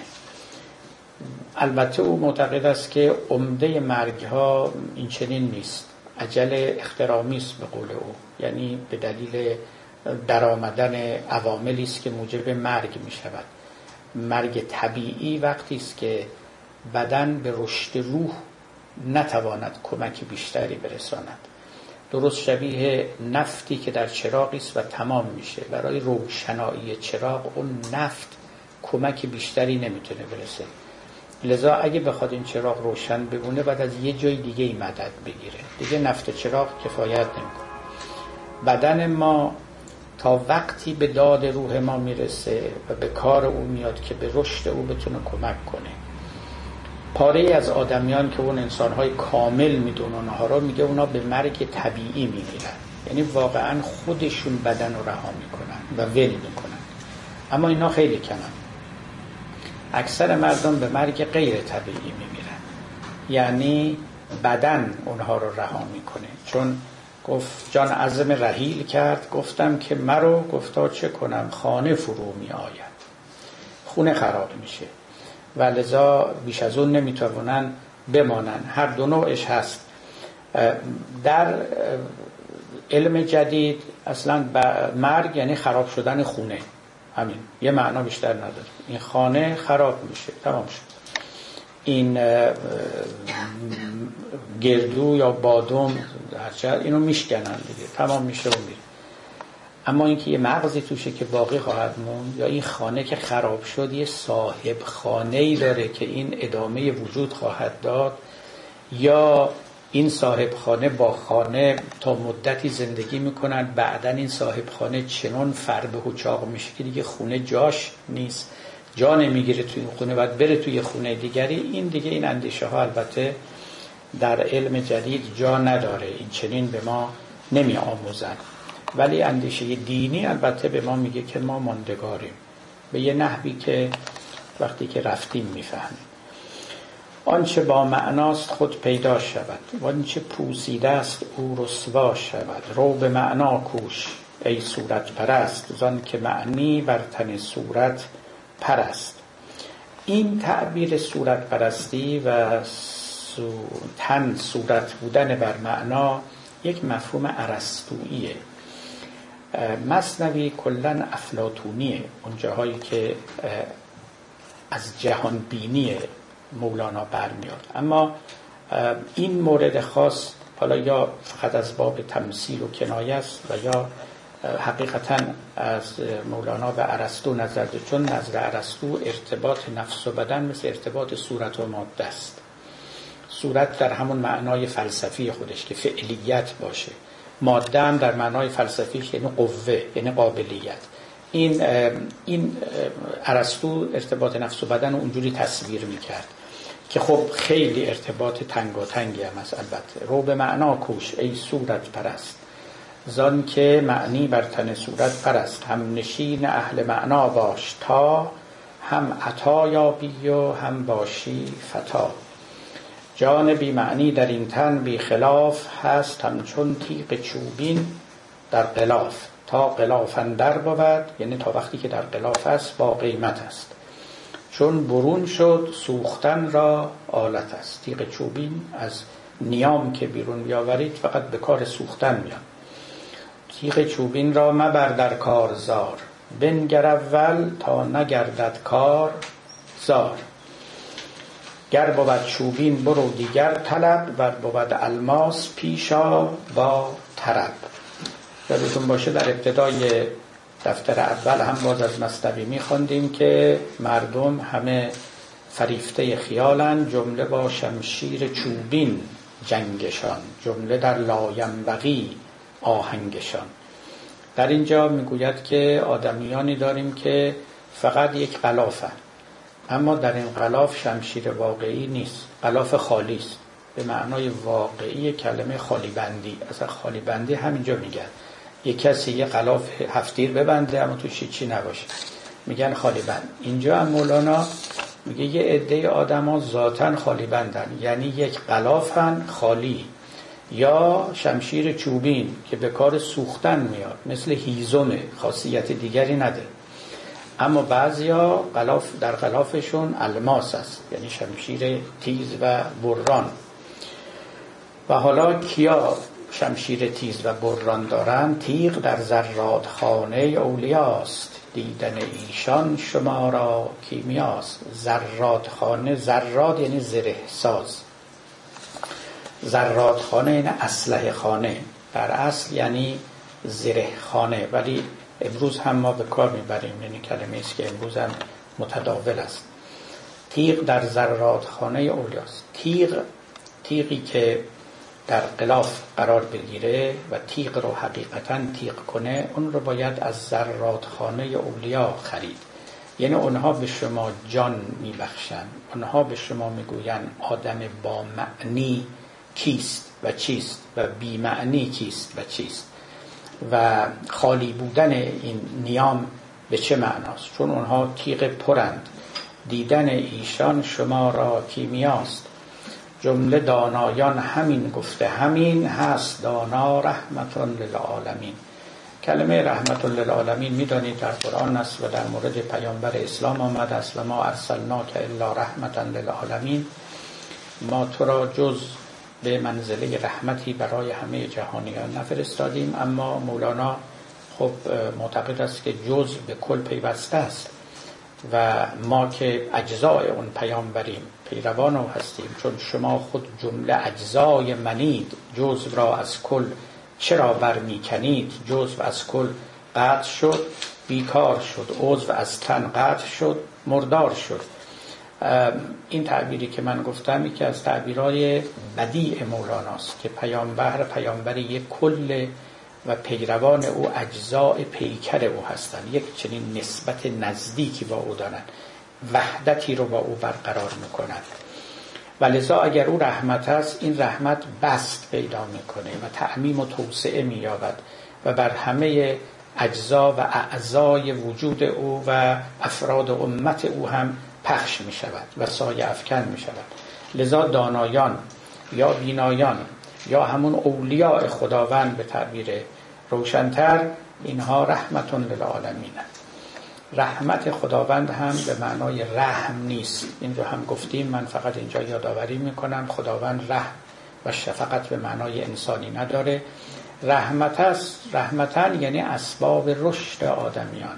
البته او معتقد است که عمده مرگ ها این چنین نیست، عجل اخترامی است به قول او، یعنی به دلیل درآمدن عواملی است که موجب مرگ می شود. مرگ طبیعی وقتی است که بدن به رشد روح نتواند کمک بیشتری برساند، درست شبیه نفتی که در چراغی است و تمام میشه، برای روشنایی چراغ اون نفت کمک بیشتری نمیتونه برسه، لذا اگه بخواد این چراغ روشن بمونه بعد از یه جای دیگه ای مدد بگیره، دیگه نفت چراغ کفایت نمیکنه. بدن ما تا وقتی به داد روح ما میرسه و به کار او میاد که به رشد او بتونه کمک کنه. پاره‌ای از آدمیان که اون انسان‌های کامل میدونه اونها رو، میگه اونا به مرگ طبیعی میمیرن، یعنی واقعا خودشون بدن رو رها میکنن و ول میکنن. اما اینا خیلی کمن، اکثر مردم به مرگ غیر طبیعی میمیرن، یعنی بدن اونها رو رها میکنه. چون گفت جان عزم رحیل کرد، گفتم که مرو، گفتا چه کنم خانه فرو می آید، خونه خراب میشه و لذا بیش از اون نمیتوانن بمانن. هر دو نوعش هست. در علم جدید اصلا مرگ یعنی خراب شدن خونه، همین یه معنا بیشتر نداره، این خانه خراب میشه تمام شد، این گردو یا بادوم هرچند اینو میشکنن دیگه تمام میشه و میره. اما اینکه یه مغزی توشه که باقی خواهد موند، یا این خانه که خراب شد یه صاحب خانه‌ای داره که این ادامه وجود خواهد داد، یا این صاحب خانه با خانه تا مدتی زندگی میکنن، بعدن این صاحب خانه چنان فربه و چاق میشه که دیگه خونه جاش نیست، جا نمیگیره توی این خونه، بعد بره توی خونه دیگری. این دیگه این اندیشه ها البته در علم جدید جا نداره، این چنین به ما نمی آموزن. ولی اندیشه دینی البته به ما میگه که ما ماندگاریم به یه نحوی که وقتی که رفتیم میفهمیم. آنچه با معناست خود پیدا شود و آنچه پوسیده است او رسوا شود. رو به معنا کوش ای صورت پرست، زان که معنی بر تن صورت پرست. این تعبیر صورت پرستی و تن صورت بودن بر معنا یک مفهوم ارسطوییه. مثنوی کلن افلاطونیه، اون جاهایی که از جهان بینی مولانا برمیاد. اما این مورد خاص حالا یا فقط از باب تمثیل و کنایه است و یا حقیقتا از مولانا به ارسطو نظر ده، چون نظر ارسطو ارتباط نفس و بدن مثل ارتباط صورت و ماده است. صورت در همون معنای فلسفی خودش که فعلیت باشه، ماده هم در معنای فلسفیش یعنی قوه، یعنی قابلیت. این ارسطو ارتباط نفس و بدن رو اونجوری تصویر میکرد که خب خیلی ارتباط تنگاتنگی هم است. البته رو به معنا کوش ای صورت پرست، زان که معنی بر تن صورت پرست. هم نشین اهل معنا باش تا هم عطا یابی و هم باشی فتا. جان بی معنی در این تن بی خلاف هست، همچون تیغ چوبین در غلاف. تا غلاف اندر بود، یعنی تا وقتی که در غلاف است با قیمت است، چون برون شد سوختن را آلت است. تیغ چوبین از نیام که بیرون بیاورید فقط به کار سوختن میاد. تیغ چوبین را مبر در کارزار، بنگر اول تا نگردد کار زار. گر بود چوبین برو دیگر طلب، ور بود الماس پیشا با طرب. یادتون باشه در ابتدای دفتر اول هم باز از مثنوی می‌خواندیم که مردم همه فریفته خیالن، جمله با شمشیر چوبین جنگشان، جمله در لاینبغی آهنگشان. در اینجا میگوید که آدمیانی داریم که فقط یک غلافن، اما در این غلاف شمشیر واقعی نیست، غلاف خالی است به معنای واقعی کلمه. خالی بندی، اصلا خالی بندی همینجا میگن، یک کسی یه غلاف هفتیر ببنده اما توش چیزی نباشه، میگن خالی بند. اینجا هم مولانا میگه یه عده آدما ذاتن خالی بندن، یعنی یک غلافن خالی، یا شمشیر چوبین که به کار سوختن میاد، مثل هیزمه، خاصیت دیگری نداره. اما بعضیا غلاف در غلافشون الماس است، یعنی شمشیر تیز و بران. و حالا کیا شمشیر تیز و بران دارن؟ تیغ در زرادخانه اولیاست، دیدن ایشان شما را کیمیاست. زرادخانه، زراد یعنی زره ساز، زرادخانه یعنی اسلحه خانه، در اصل یعنی زره خانه، ولی امروز هم ما به کار میبریم، یعنی کلمه است که امروز هم متداول است. تیغ در زرادخانه اولیاست. تیغی که در غلاف قرار بگیره و تیغ رو حقیقتاً تیغ کنه، اون رو باید از زرادخانه اولیا خرید. یعنی اونها به شما جان میبخشن، اونها به شما میگوین آدم با معنی کیست و چیست و بی معنی کیست و چیست، و خالی بودن این نیام به چه معناست، چون اونها تیغ پرند. دیدن ایشان شما را کیمیاست، جمله دانایان همین گفته، همین هست دانا رحمت للعالمین. کلمه رحمت للعالمین میدانید در قرآن است و در مورد پیامبر اسلام آمد است، و ما ارسلناک الا رحمت للعالمین، ما تو را جز به منزله رحمتی برای همه جهانیان نفرستادیم. اما مولانا خب معتقد است که جز به کل پیوسته است و ما که اجزای اون پیامبریم، پیروان او هستیم، چون شما خود جمله اجزای منید، جز را از کل چرا برمیکنید؟ جز و از کل قطع شد، بیکار شد، عضو از تن قطع شد، مردار شد. این تعبیری که من گفتم یکی از تعبیرهای بدیع مولاناست که پیامبر یک کل و پیروان او اجزای پیکر او هستند، یک چنین نسبت نزدیکی با او دارند، وحدتی رو با او برقرار میکنند. و لذا اگر او رحمت است، این رحمت بسط پیدا میکنه و تعمیم و توسعه مییابد و بر همه اجزا و اعضای وجود او و افراد امت او هم پخش می شود و سایه افکن می شود. لذا دانایان یا بینایان یا همون اولیاء خداوند به تعبیر روشنتر، اینها رحمت للعالمین. رحمت خداوند هم به معنای رحم نیست، این رو هم گفتیم، من فقط اینجا یادآوری می کنم. خداوند رحم و شفقت به معنای انسانی نداره، رحمت است. رحمتن یعنی اسباب رشد آدمیان،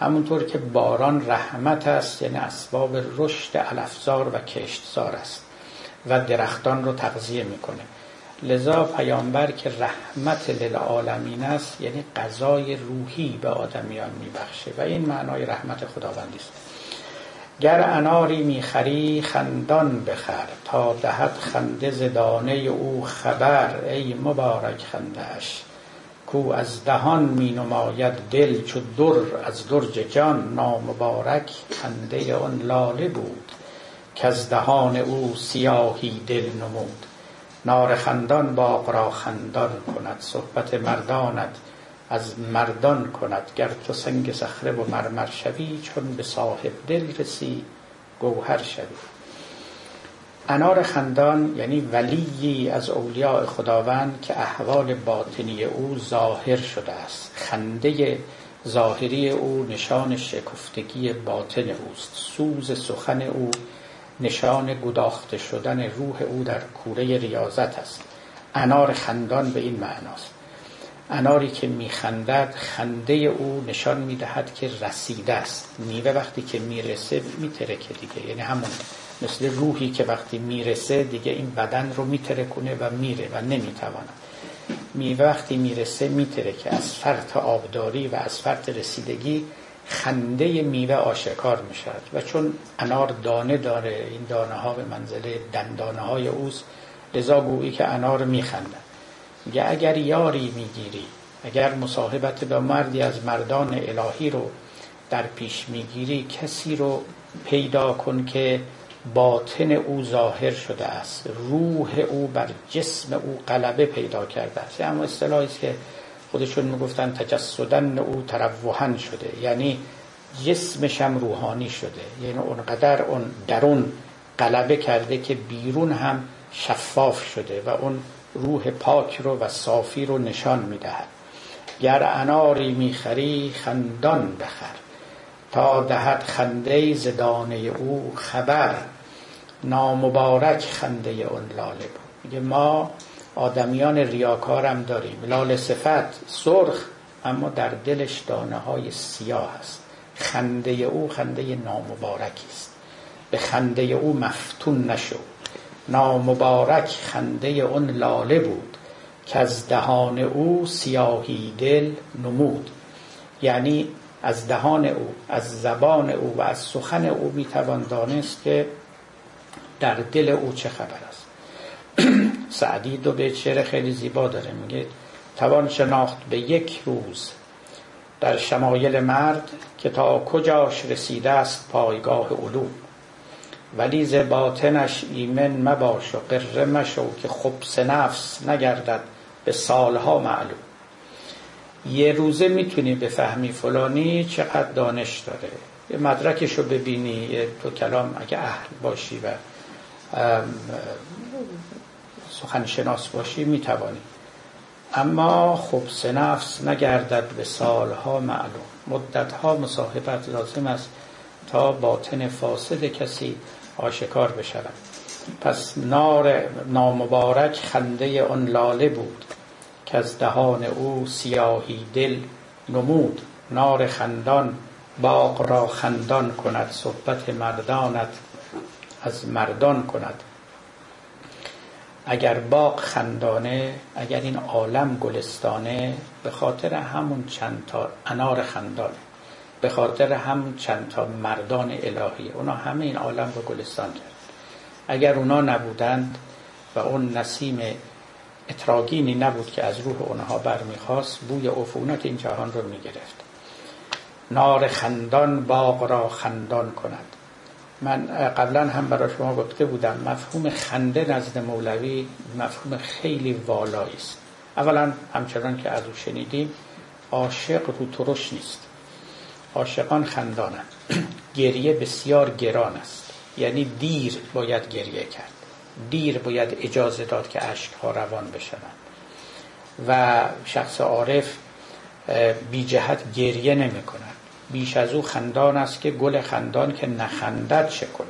همونطور که باران رحمت است، یعنی اسباب رشد علفزار و کشتزار است و درختان رو تغذیه میکنه. لذا پیامبر که رحمت للعالمین است، یعنی غذای روحی به آدمیان میبخشه و این معنای رحمت خداوندی است. گر اناری میخری خندان بخر، تا دهد خنده ز دانه او خبر. ای مبارک خندهش کو از دهان می نماید دل، چو در از درج جان نامبارک خنده آن لاله بود، که از دهان او سیاهی دل نمود. نار خندان باغ را خندان کند، صحبت مردانت از مردان کند. گر تو سنگ صخره و مرمر شوی، چون به صاحب دل رسی گوهر شوی. انار خندان یعنی ولی از اولیاء خداوند که احوال باطنی او ظاهر شده است. خنده ظاهری او نشان شکفتگی باطن اوست، سوز سخن او نشان گداخته شدن روح او در کوره ریاضت است. انار خندان به این معناست. اناری که میخندد خنده او نشان میدهد که رسیده است. میوه وقتی که میرسه میترکه دیگه، یعنی همون مثل روحی که وقتی میرسه دیگه این بدن رو میترکونه و میره و نمیتواند. میوه وقتی میرسه میترکه. از فرط آبداری و از فرط رسیدگی خنده میوه آشکار میشد و چون انار دانه داره، این دانه ها به منزله دندانه های اوست، لذا گویی که انار میخنده. میگه اگر یاری میگیری، اگر مصاحبت با مردی از مردان الهی رو در پیش میگیری، کسی رو پیدا کن که باطن او ظاهر شده است، روح او بر جسم او غلبه پیدا کرده است. اما اصطلاحی است که خودشون میگفتن تجسدن او تروحن شده، یعنی جسمش هم روحانی شده، یعنی اونقدر اون درون غلبه کرده که بیرون هم شفاف شده و اون روح پاک رو و صافی رو نشان میدهد. گر اناری میخری خندان بخر، تا دهد خنده زدانه او خبر. نامبارک خنده اون لاله بود. میگه ما آدمیان ریاکارم داریم، لاله صفت سرخ اما در دلش دانه های سیاه است. خنده او خنده نامبارکی است، به خنده او مفتون نشو. نامبارک خنده اون لاله بود، که از دهان او سیاهی دل نمود. یعنی از دهان او، از زبان او و از سخن او میتوان دانست که در دل او چه خبر است. سعدی دو بیت شعر خیلی زیبا داره، میگه توان شناخت به یک روز در شمایل مرد، که تا کجاش رسیده است پایگاه علوم. ولی ز باطنش ایمن مباش و قره مشو، که خبث نفس نگردد به سالها معلوم. یه روزه میتونی بفهمی فلانی چقدر دانش داره، یه مدرکشو ببینی، یه تو کلام اگه اهل باشی و سخنشناس باشی میتوانی. اما خبث نفس نگردد به سالها معلوم. مدتها مصاحبت لازم است تا باطن فاسد کسی آشکار بشود. پس نامبارک خنده اون لاله بود، که از دهان او سیاهی دل نمود. نار خندان باغ را خندان کند، صحبت مردانت از مردان کند. اگر باغ خندانه، اگر این عالم گلستانه، به خاطر همون چند تا انار خندانه، به خاطر همون چند تا مردان الهی، اونا همه این عالم رو گلستان کرد. اگر اونا نبودند و اون نسیم اتراگینی نبود که از روح اونها برمیخواست، بوی عفونت این جهان رو میگرفت. نار خندان باغ را خندان کند. من قبلا هم برای شما گفته بودم مفهوم خنده نزد مولوی مفهوم خیلی والایی است. اولا همچنان که از او شنیدیم، عاشق رو ترش نیست، عاشقان خندانند. گریه بسیار گران است، یعنی دیر باید گریه کرد، دیر باید اجازه داد که اشک‌ها روان بشوند. و شخص عارف بی جهت گریه نمی کند. بیش از او خندان است که گل خندان که نخندد چه کند.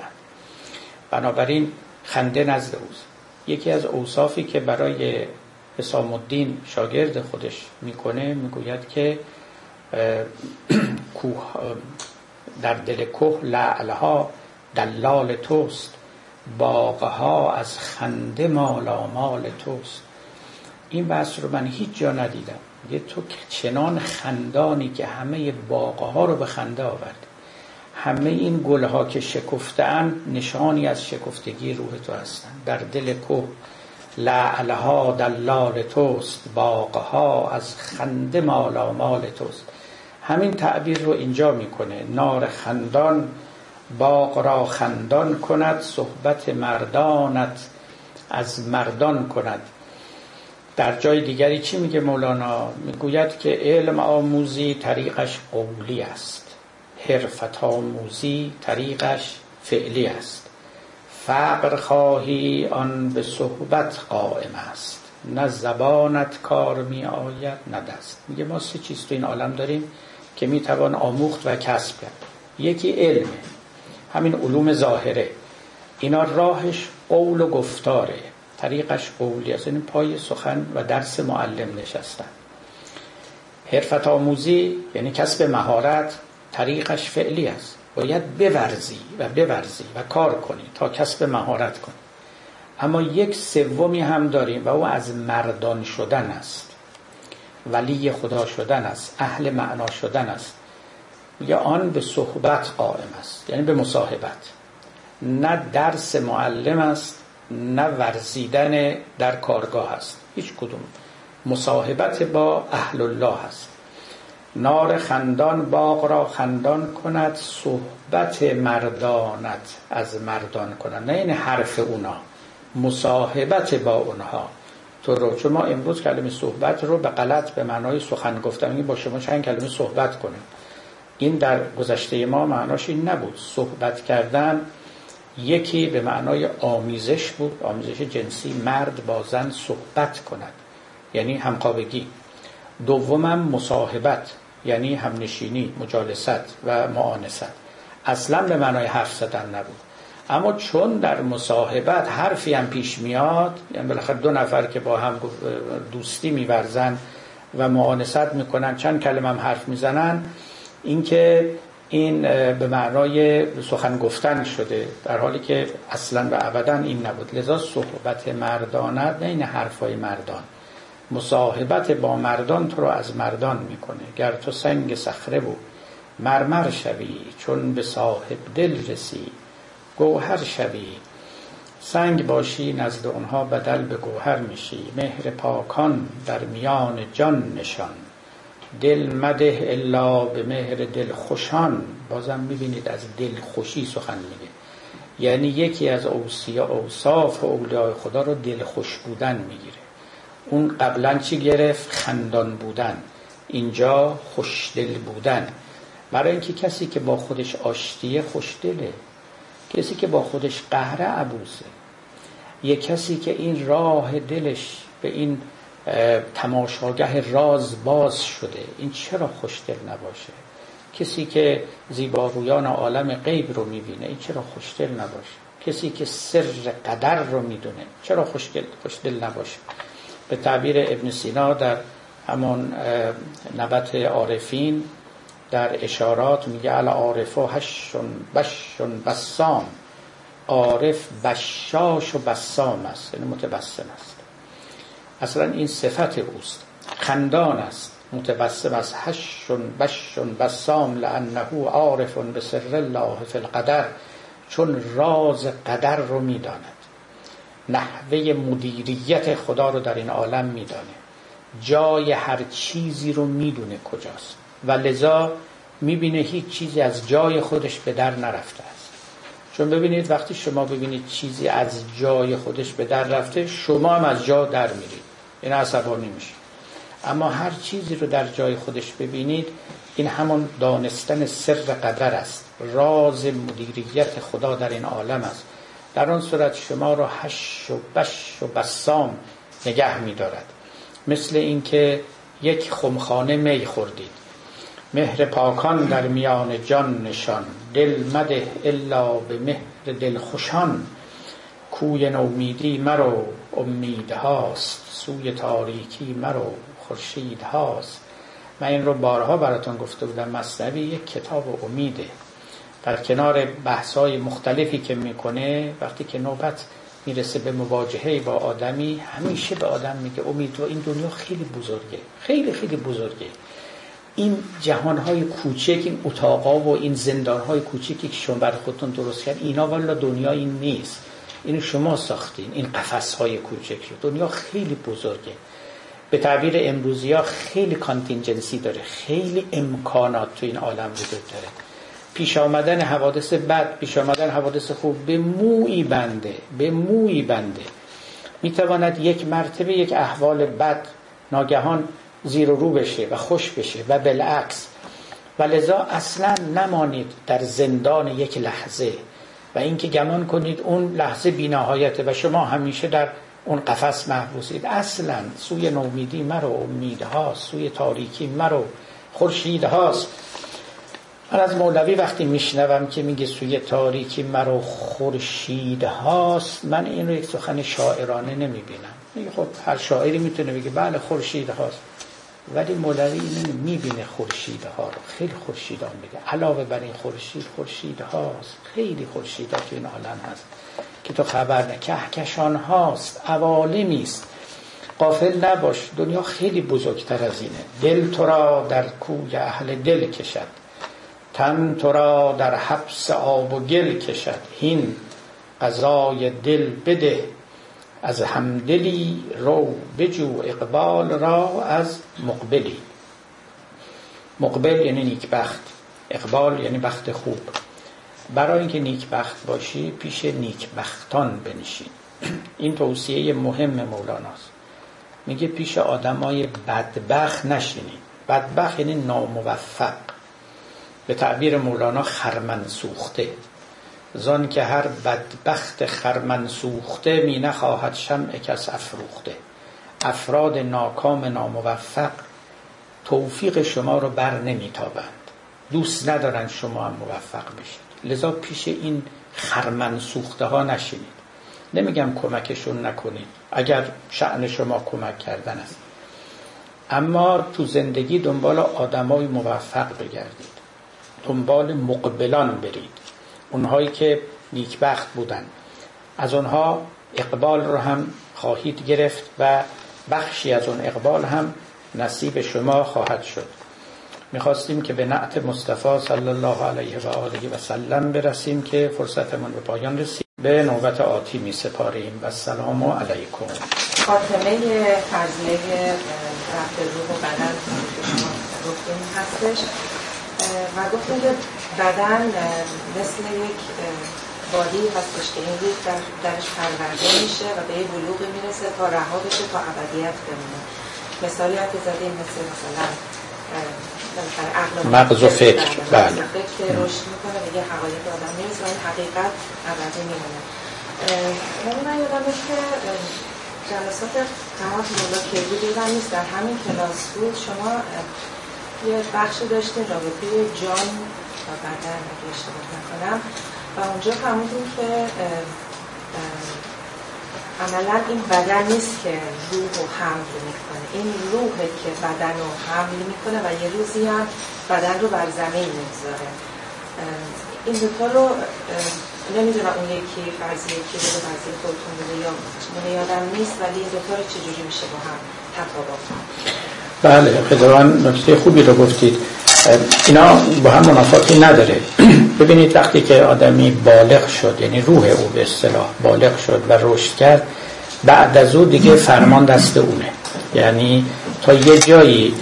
بنابراین خنده نزد اوست. یکی از اوصافی که برای حسام الدین شاگرد خودش میکنه، میگوید که در دل کوه لعلها دلال توست، باغها از خنده مالامال توست. این بحث رو من هیچ جا ندیدم. یه تو چنان خندانی که همه باغها رو به خنده آورد، همه این گلها که شکفتن نشانی از شکفتگی روح تو هستن. در دل کوه لعلها دلال توست، باغها از خنده مالامال توست. همین تعبیر رو اینجا میکنه، نار خندان باغ را خندان کند، صحبت مردانت از مردان کند. در جای دیگری چی میگه مولانا؟ میگوید که علم آموزی طریقش قولی است، حرفت آموزی طریقش فعلی است. فقر خواهی آن به صحبت قائم است، نه زبانت کار می آید نه دست. میگه ما سه چیز تو این عالم داریم که میتوان آموخت و کسب کرد. یکی علم، همین علوم ظاهره، اینا راهش قول و گفتاره، طریقش قولی است، یعنی پای سخن و درس معلم نشستن. حرفت آموزی یعنی کسب مهارت، طریقش فعلی است. باید بورزی و کار کنی تا کسب مهارت کنی. اما یک سومی هم داریم و او از مردان شدن است، ولی خدا شدن است، اهل معنا شدن است. یا آن به صحبت قائم است، یعنی به مصاحبت. نه درس معلم است، نه ورزیدن در کارگاه است، هیچ کدوم. مصاحبت با اهل الله است. نار خندان باغ را خندان کند، صحبت مردانت از مردان کند. نه این حرف اونا، مصاحبت با اونها. تو رو چون ما امروز کلمه صحبت رو به غلط به معنای سخن گفتم، این با شما چند کلمه صحبت کنیم. این در گذشته ما معناش این نبود. صحبت کردن یکی به معنای آمیزش بود، آمیزش جنسی، مرد با زن صحبت کند یعنی همقابگی. دومم مصاحبت یعنی همنشینی، مجالست و معانست. اصلا به معنای حرف زدن نبود. اما چون در مصاحبت حرفی هم پیش میاد، یعنی بالاخره دو نفر که با هم دوستی می‌ورزن و معانست میکنن، چند کلمه هم حرف میزنن، اینکه این به معنای سخن گفتن شده، در حالی که اصلا و ابدا این نبود. لذا صحبت مردانه، نه این حرفای مردان. مصاحبت با مردان تو رو از مردان میکنه. گر تو سنگ صخره و مرمر شوی، چون به صاحب دل رسی گوهر شوی. سنگ باشی نزد اونها بدل به گوهر میشی. مهر پاکان در میان جان نشان، دل مده الا به مهر دل خوشان. بازم میبینید از دل خوشی سخن میگه، یعنی یکی از اوصاف و اولیاء خدا رو دل خوش بودن میگیره. اون قبلا چی گرفت؟ خندان بودن. اینجا خوشدل بودن. برای اینکه کسی که با خودش آشتیه خوشدله، کسی که با خودش قهره عبوسه، یک کسی که این راه دلش به این تماشاگاه راز باز شده، این چرا خوشدل نباشه؟ کسی که زیبارویان عالم غیب رو میبینه، این چرا خوشدل نباشه؟ کسی که سر قدر رو میدونه، چرا خوشدل نباشه؟ به تعبیر ابن سینا در همون نبت عارفین در اشارات میگه العارف و هشون بشون بسام. عارف بشاش و بسام است، یعنی متبسم است. اصلا این صفت اوست. خندان است، متبسم است. هشون بشون بسام لانه عارف بسر الله فی القدر، چون راز قدر رو میداند، نحوه مدیریت خدا رو در این عالم میدانه، جای هر چیزی رو میدونه کجاست و لذا میبینه هیچ چیزی از جای خودش به در نرفته است. چون ببینید وقتی شما ببینید چیزی از جای خودش به در رفته، شما هم از جا در میرید، این عصبانی میشه. اما هر چیزی رو در جای خودش ببینید، این همون دانستن سر قدر است، راز مدیریت خدا در این عالم است. در آن صورت شما رو هش و بش و بسام نگه می دارد. مثل اینکه یک خمخانه می خوردید. مهر پاکان در میان جان نشان، دل مده الا به مهر دل خوشان. کوی نومیدی مرو امید هاست، سوی تاریکی مرو خورشید هاست. من این رو بارها براتون گفته بودم، مثنوی یک کتاب امیده. در کنار بحث‌های مختلفی که میکنه، وقتی که نوبت میرسه به مواجهه با آدمی، همیشه به آدم میگه امید و این دنیا خیلی بزرگه، خیلی خیلی بزرگه. این جهانهای کوچک، این اتاقا و این زندانهای کوچکی که شما برای خودتون درست کردین، اینا والا دنیا این نیست، اینو شما ساختین، این قفس‌های کوچک. دنیا خیلی بزرگه. به تعبیر امروزی‌ها خیلی کانتینجنسی داره، خیلی امکانات تو این عالم وجود داره. پیش آمدن حوادث بد، پیش آمدن حوادث خوب، به مویی بنده میتواند یک مرتبه یک احوال بد ناگهان زیر و رو بشه و خوش بشه و بالعکس. و لذا اصلا نمانید در زندان یک لحظه و اینکه گمان کنید اون لحظه بی‌نهایته و شما همیشه در اون قفس محبوسید. اصلا سوی نومیدی مرو امیدها، سوی تاریکی مرو خورشید هاست. من از مولوی وقتی میشنوم که میگه سوی تاریکی مرا خورشید هاست، من این رو یک سخن شاعرانه نمیبینم. میگه خب هر شاعری میتونه بگه بله خورشید هاست. ولی مولوی اینو میبینه خورشیدها رو، خیلی خورشیدها میگه، علاوه بر این خورشید خورشیدهاست، خیلی خورشیدها تو این عالم هست که تو خبر نه، کهکشان هاست، عوالمی است، غافل نباش دنیا خیلی بزرگتر از اینه. دل تو را در کوی اهل دل کشد، تن تو را در حبس آب و گل کشد، هین غذای دل بده از همدلی، رو بجو اقبال را از مقبلی. مقبل یعنی نیکبخت، اقبال یعنی بخت خوب. برای اینکه نیکبخت باشی پیش نیکبختان بنشین. این توصیه مهم مولاناست، میگه پیش آدمای بدبخت نشینید. بدبخت یعنی ناموفق، به تعبیر مولانا خرمن سوخته، زان که هر بدبخت خرمن سوخته، می نخواهد شمع کس افروخته. افراد ناکام ناموفق توفیق شما رو بر نمیتابند، دوست ندارن شما هم موفق بشید، لذا پیش این خرمن سوخته ها نشینید. نمیگم کمکشون نکنید، اگر شأن شما کمک کردن است، اما تو زندگی دنبال آدمای موفق بگردید، دنبال مقبلان برید، اونهایی که نیکبخت بودن. از اونها اقبال رو هم خواهید گرفت و بخشی از اون اقبال هم نصیب شما خواهد شد. میخواستیم که به نعت مصطفی صلی الله علیه و آله و سلم برسیم که فرصتمون به پایان رسید. به نوبت آتی می سپاریم و السلام علیکم. خاتمه ترجمه رفت روح و بدن گفتیم هستش و گفتیم که بدن مثل یک بادی هستش که این یک درش پرورده میشه و به یک بلوغ میرسه تا رها بشه تا ابدیت بمونه. مثالی هم که زدیم مثلا مغز و فکر که روشن میکنه به یه حقایق آدم میرسه و این حقیقت ابدی میمونه. من یادم که جلسات قرآن مولا که بودیدم نیست، در همین کلاس بود شما یه بخشی داشتیم رابطه جان و بدن اگه اشتباه نکنم و اونجا فهمیدیم که عملا این بدن نیست که روح رو حمل میکنه، این روحه که بدن رو حمل میکنه و یه روزی هم بدن رو بر زمین میگذاره. این دوتا رو نمیدونم اون یکی فرضیه که رو فرضیه خودتون بوده یا من یادم نیست، ولی این دوتا رو چجوری میشه با هم تطابق کنه؟ بله، خداوند نکته خوبی رو گفتید. اینا با هم منافاتی نداره. ببینید وقتی که آدمی بالغ شد، یعنی روح او به اصطلاح بالغ شد و رشد کرد، بعد از او دیگه فرمان دست اونه، یعنی تا یه جایی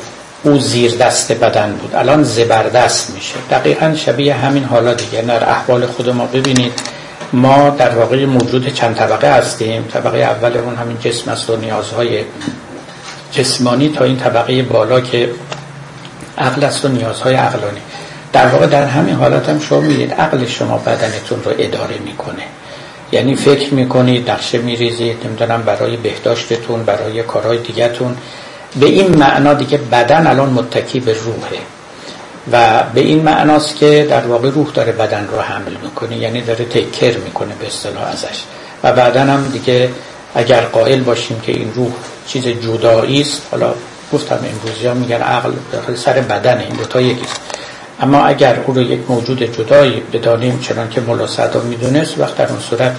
او زیر دست بدن بود، الان زبردست میشه. دقیقاً شبیه همین حالا دیگه در احوال خود ما ببینید، ما در واقع موجود چند طبقه هستیم. طبقه اول اون همین جسم است و نیازهای جسمانی، تا این طبقه بالا که عقل است و نیازهای عقلانی. در واقع در همین حالت هم شما میدید عقل شما بدنتون رو اداره میکنه، یعنی فکر میکنید، نقشه میریزید، نمیدونم برای بهداشتتون، برای کارهای دیگتون. به این معنا دیگه بدن الان متکی به روحه و به این معناست که در واقع روح داره بدن رو حمل میکنه، یعنی داره تکر میکنه به اصطلاح ازش. و بعدن هم دیگه اگر قائل باشیم که این روح چیز جدایی است، حالا گفتم امروزی ها میگن عقل داخل سر بدنه، این دوتا یکیست، اما اگر او رو یک موجود جدایی بدانیم چنان که ملا صدرا میدونست، وقت در اون صورت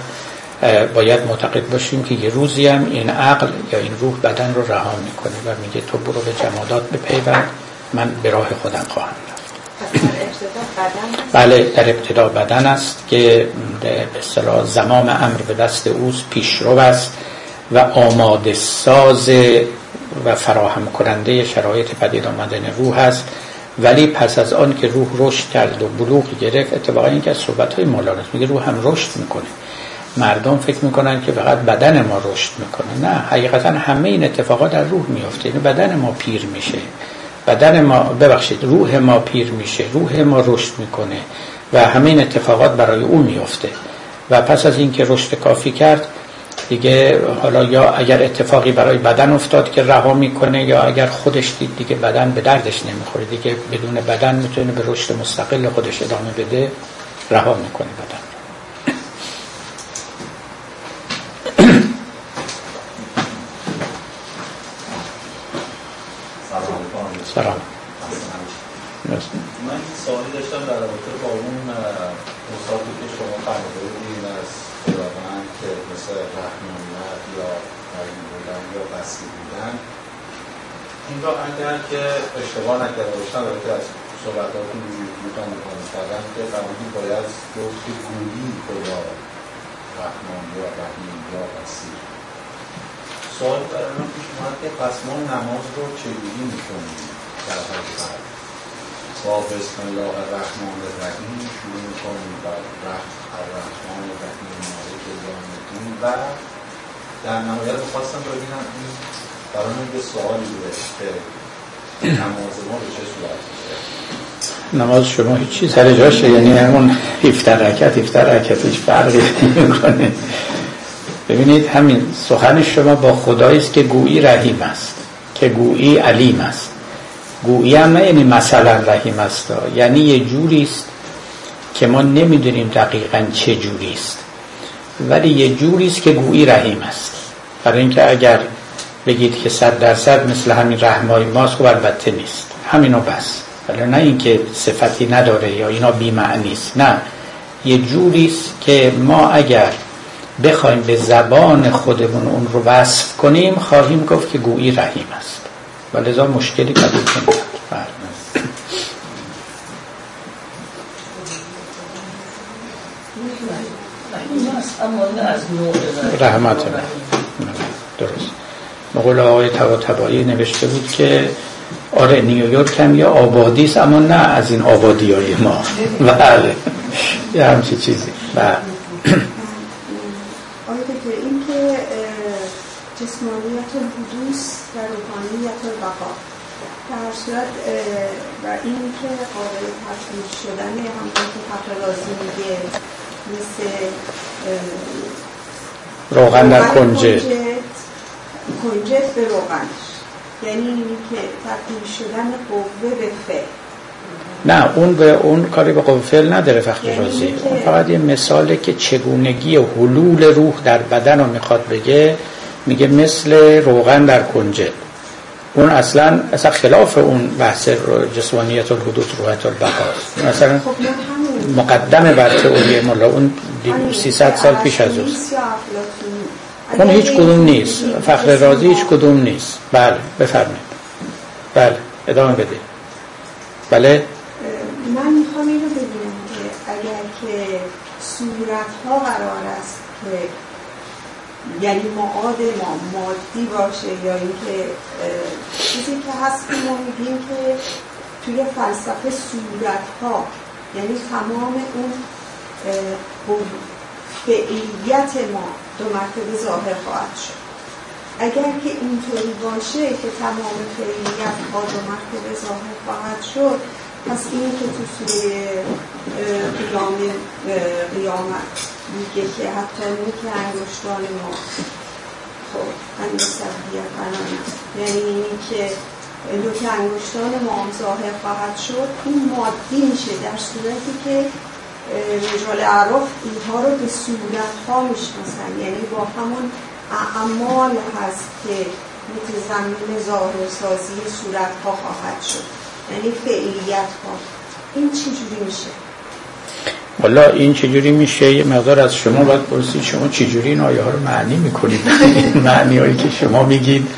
باید معتقد باشیم که یه روزی هم این عقل یا این روح بدن رو رها میکنه و میگه تو برو به جمادات بپیوند، من به راه خودم خواهم رفت. بله، در ابتدا بدن است که به اصطلاح زمام امر به دست اوست، پیشرو است و آماده ساز و فراهم کننده شرایط پدید آمدن روح است. ولی پس از آن که روح رشد کرد و بلوغ گرفت، اتفاقا این که از صحبت‌های مولانا میگه روح هم رشد میکنه. مردم فکر میکنن که فقط بدن ما رشد میکنه، نه، حقیقتا همه این اتفاقات در روح میفته. یعنی بدن ما پیر میشه، روح ما پیر میشه، روح ما رشد میکنه و همه این اتفاقات برای او میفته. و پس از اینکه رشد کافی کرد دیگه، حالا یا اگر اتفاقی برای بدن افتاد که رها میکنه، یا اگر خودش دید دیگه بدن به دردش نمیخوره، دیگه بدون بدن میتونه به رشد مستقل خودش ادامه بده، رها میکنه بدن. سلام. من سوالی داشتم در رابطه با اون مثالی که شما فرمودین از خداوند که مثل رحمانیت یا رحیم بودن یا وسیع بودن، این را اگر که اشتباه نکرده باشتن رابطه از صحبتاتون میتونم میکنم کردن که فرمودین باید گفت گویی خدا رحمان یا رحیم یا وسیع. سوال برام پیش اومد که پس ما نماز رو چجوری میکنیم در حقیقت؟ با بسم الله الرحمن الرحیم شروع میکنیم و الرحمن الرحیم مالک یوم الدین و در نهایت خواستم ببینم این برامون به سوالی بوده که نماز ما به چه صورت میشه؟ نماز شما هیچ چیز سر جاشه، یعنی همون 17 رکعت هیچ فرقی نمیکنه. ببینید همین سخن شما با خدایی است که گویی رحیم است، که گویی علیم است. گویی هم نه یعنی مثلا رحیم است، یعنی یه جوری است که ما نمیدونیم دقیقاً چه جوری است، ولی یه جوری است که گویی رحیم است. برای اینکه اگر بگید که 100% مثل همین رحمای ماست، خب البته نیست، همینو بس. ولی نه اینکه صفتی نداره یا اینا بی معنی است، نه، یه جوری است که ما اگر بخوایم به زبان خودمون اون رو وصف کنیم، خواهیم گفت که گویی رحیم است. ولذا مشکلی پیدا نمی‌کنه. رحمت الله. درست. مقوله آقای طباطبایی نوشته بود که آره نیویورک هم یه آبادی است، اما نه از این آبادی‌های ما. بله. یه همچین چیزی. بله. جسمانیت الحدوث و روحانیت البقا در صورت و این که قابل تشخیص شدن، همون که فخرالدین میگه مثل روغن در کنجد به روغنش، یعنی این که تشخیص شدن قوه به فعل. نه، اون به اون کاری به قوه فعل نداره فخرالدین، یعنی اون فقط یه مثاله که چگونگی حلول روح در بدن رو میخواد بگه. میگه مثل روغن در کنجد. اون اصلا خلاف اون بحث جسمانیت الحدوث روحیت البقاء، مثلا مقدمه بر تئوری مولا، اون 300 سال پیش از اوست. اون هیچ کدوم نیست، فخر رازی هیچ کدوم نیست. بله بفرمایید، بله ادامه بده. بله من میخوام اینو ببینم که اگر که صورت ها قرار است که یعنی معاد ما مادی باشه، یا اینکه چیزی که هست که ما میگیم که توی فلسفه صورت‌ها، یعنی تمام اون فعلیت ما دو مرتبه ظاهر خواهد شد. اگر که اینطوری باشه که تمام فعلیت‌ها دو مرتبه ظاهر خواهد شد، پس این که تو سوره قیامت میگه که حتی نوک انگشتان ما خب انگشتان یعنی که نوک انگشتان ما ظاهر خواهد شد، این مادی میشه در صورتی که رجال اعراف اینها رو به صورتها میشناسن، یعنی با همون اعمال هست که متضمن ظاهرسازی صورتها خواهد شد، یعنی فعلیت ها. این چجوری میشه؟ والا این چجوری میشه یه مقدار از شما باید پرسید، شما چجوری این آیه ها رو معنی میکنید؟ معنی هایی که شما میگید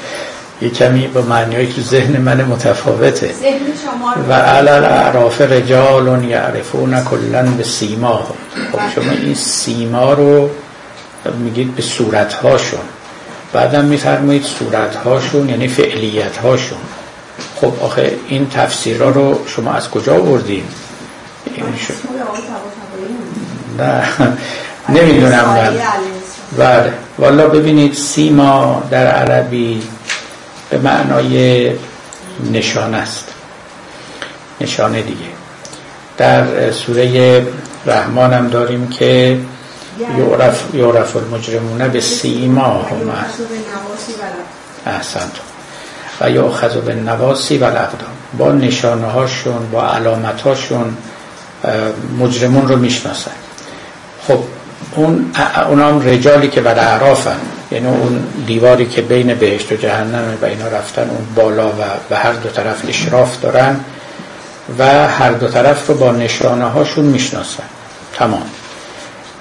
یه کمی با معنی هایی که ذهن من متفاوته. ذهن شما رو و علی الاعراف رجال یعرفون کلا بسیماهم. خب شما این سیما رو میگید به صورت هاشون، بعدم میفرمایید صورت هاشون یعنی فعلیت هاشون. خب آخه این تفسیرها رو شما از کجا آوردین؟ نه نمیدونم من. بله والا ببینید سیما در عربی به معنای نشانه است، نشانه دیگه. در سوره رحمان هم داریم که یعرف المجرمون بسیماهم. احسنتم. و یا اخذ به نواسی و اقدام، با نشانه هاشون با علامت هاشون مجرمون رو میشناسن. خب اون اونام رجالی که بر اعرافن، یعنی اون دیواری که بین بهشت و جهنم و اینا رفتن اون بالا و به هر دو طرف اشراف دارن و هر دو طرف رو با نشانه هاشون میشناسن. تمام.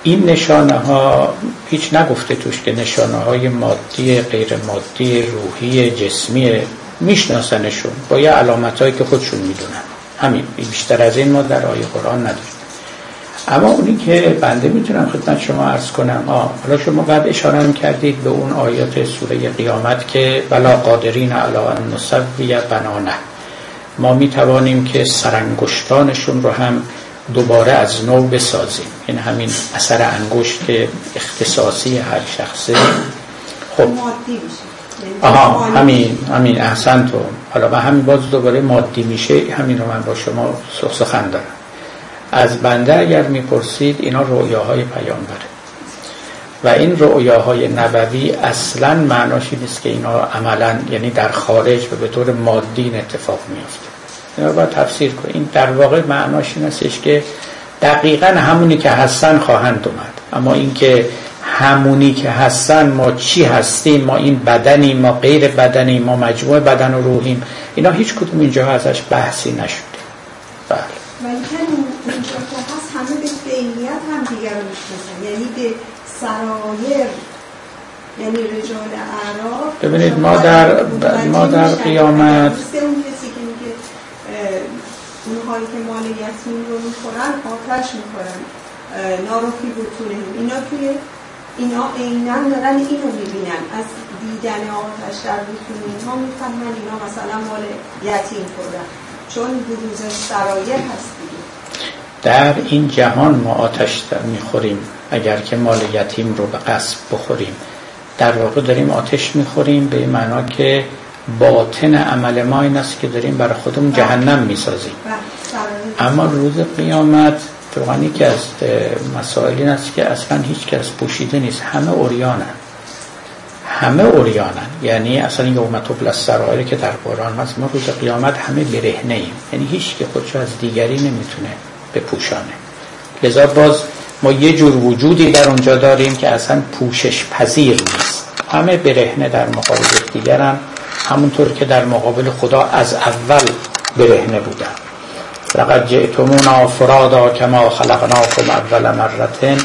این نشانه ها هیچ نگفته توش که نشانه های مادی، غیر مادی، روحی، جسمی، میشناسنشون با یه علامت هایی که خودشون میدونن. همین، بیشتر از این ما در آیه قرآن نداریم. اما اونی که بنده میتونم خدمت شما عرض کنم، حالا شما قبل اشاره هم کردید به اون آیات سوره قیامت که بلا قادرین علی ان نسوی بنانه، ما میتوانیم که سرانگشتانشون رو هم دوباره از نو بسازیم، یعنی همین اثر انگشت اختصاصی هر شخصه. خب آها، همین احسنتون. حالا و همین باز دوباره مادی میشه. همین رو من با شما سخن دارم. از بنده اگر میپرسید، اینا رؤیاهای پیامبره و این رؤیاهای نبوی اصلا معناش این نیست که اینا عملا یعنی در خارج و به طور مادی این اتفاق میفته. اینا رو باید تفسیر کنیم. این در واقع معناش این هستش که دقیقا همونی که هستن خواهند اومد، اما این که همونی که هستن، ما چی هستیم، ما این بدنیم، ما غیر بدنیم، ما مجموع بدن و روحیم، اینا هیچ کدوم اینجا ازش بحثی نشده. بله. ولی اینجا که هست همه به فعلیت هم دیگر رو میشناسن، یعنی به سرایر، یعنی رجال اعراف. ببینید ما در قیامت اونهایی که مال یتیم رو میخورن آتش میخورن، ناروفی بطونه هم، اینا توی اینا اینن دارن این رو میبینن. از دیدن آتش در بطونه اینها میفهمن اینا مثلا مال یتیم خوردن، چون بروز سرایه هست دیگه. در این جهان ما آتش میخوریم، اگر که مال یتیم رو به قصد بخوریم در واقع داریم آتش میخوریم، به این معنا که باطن عمل ما این است که داریم برای خودمون جهنم میسازیم. اما روز قیامت واقعا یکی از مسائل این است که اصلا هیچ کس پوشیده نیست، همه اوریانن. یعنی اصلا یوم تبلی السرائر که در قرآن هست، ما روز قیامت همه برهنه ایم، یعنی هیچ که خودش از دیگری نمیتونه بپوشانه. لذا باز ما یه جور وجودی در اونجا داریم که اصلا پوشش پذیر نیست، همه برهنه در مقابل دیگران، همونطور که در مقابل خدا از اول برهنه بودن. لقد جئتمونا فرادا کما خلقناکم اول مرة.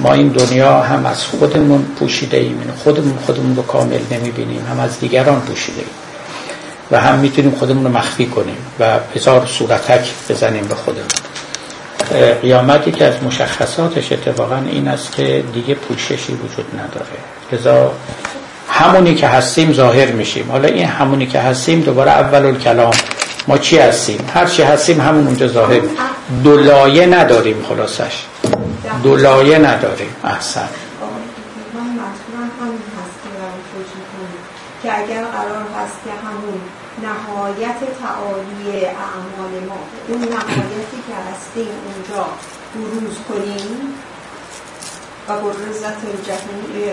ما این دنیا هم از خودمون پوشیده ایم، خودمون رو کامل نمیبینیم، هم از دیگران پوشیده ایم و هم میتونیم خودمون رو مخفی کنیم و هزار صورتک بزنیم به خودمون. قیامتی که از مشخصاتش اتفاقا این است که دیگه پوششی وجود نداره، لذا همونی که هستیم ظاهر میشیم. حالا این همونی که هستیم دوباره اول الکلام، ما چی هستیم، هر چی هستیم همون اونجا ظاهر، دولایه نداریم، خلاصش دولایه نداریم. احسن. من مطمئن همین هست که من فکر میکنم که اگر قرار هست که همون نهایت تعالی اعمال ما، اون نهایتی که هستیم اونجا بروز کنیم و برزت جهنی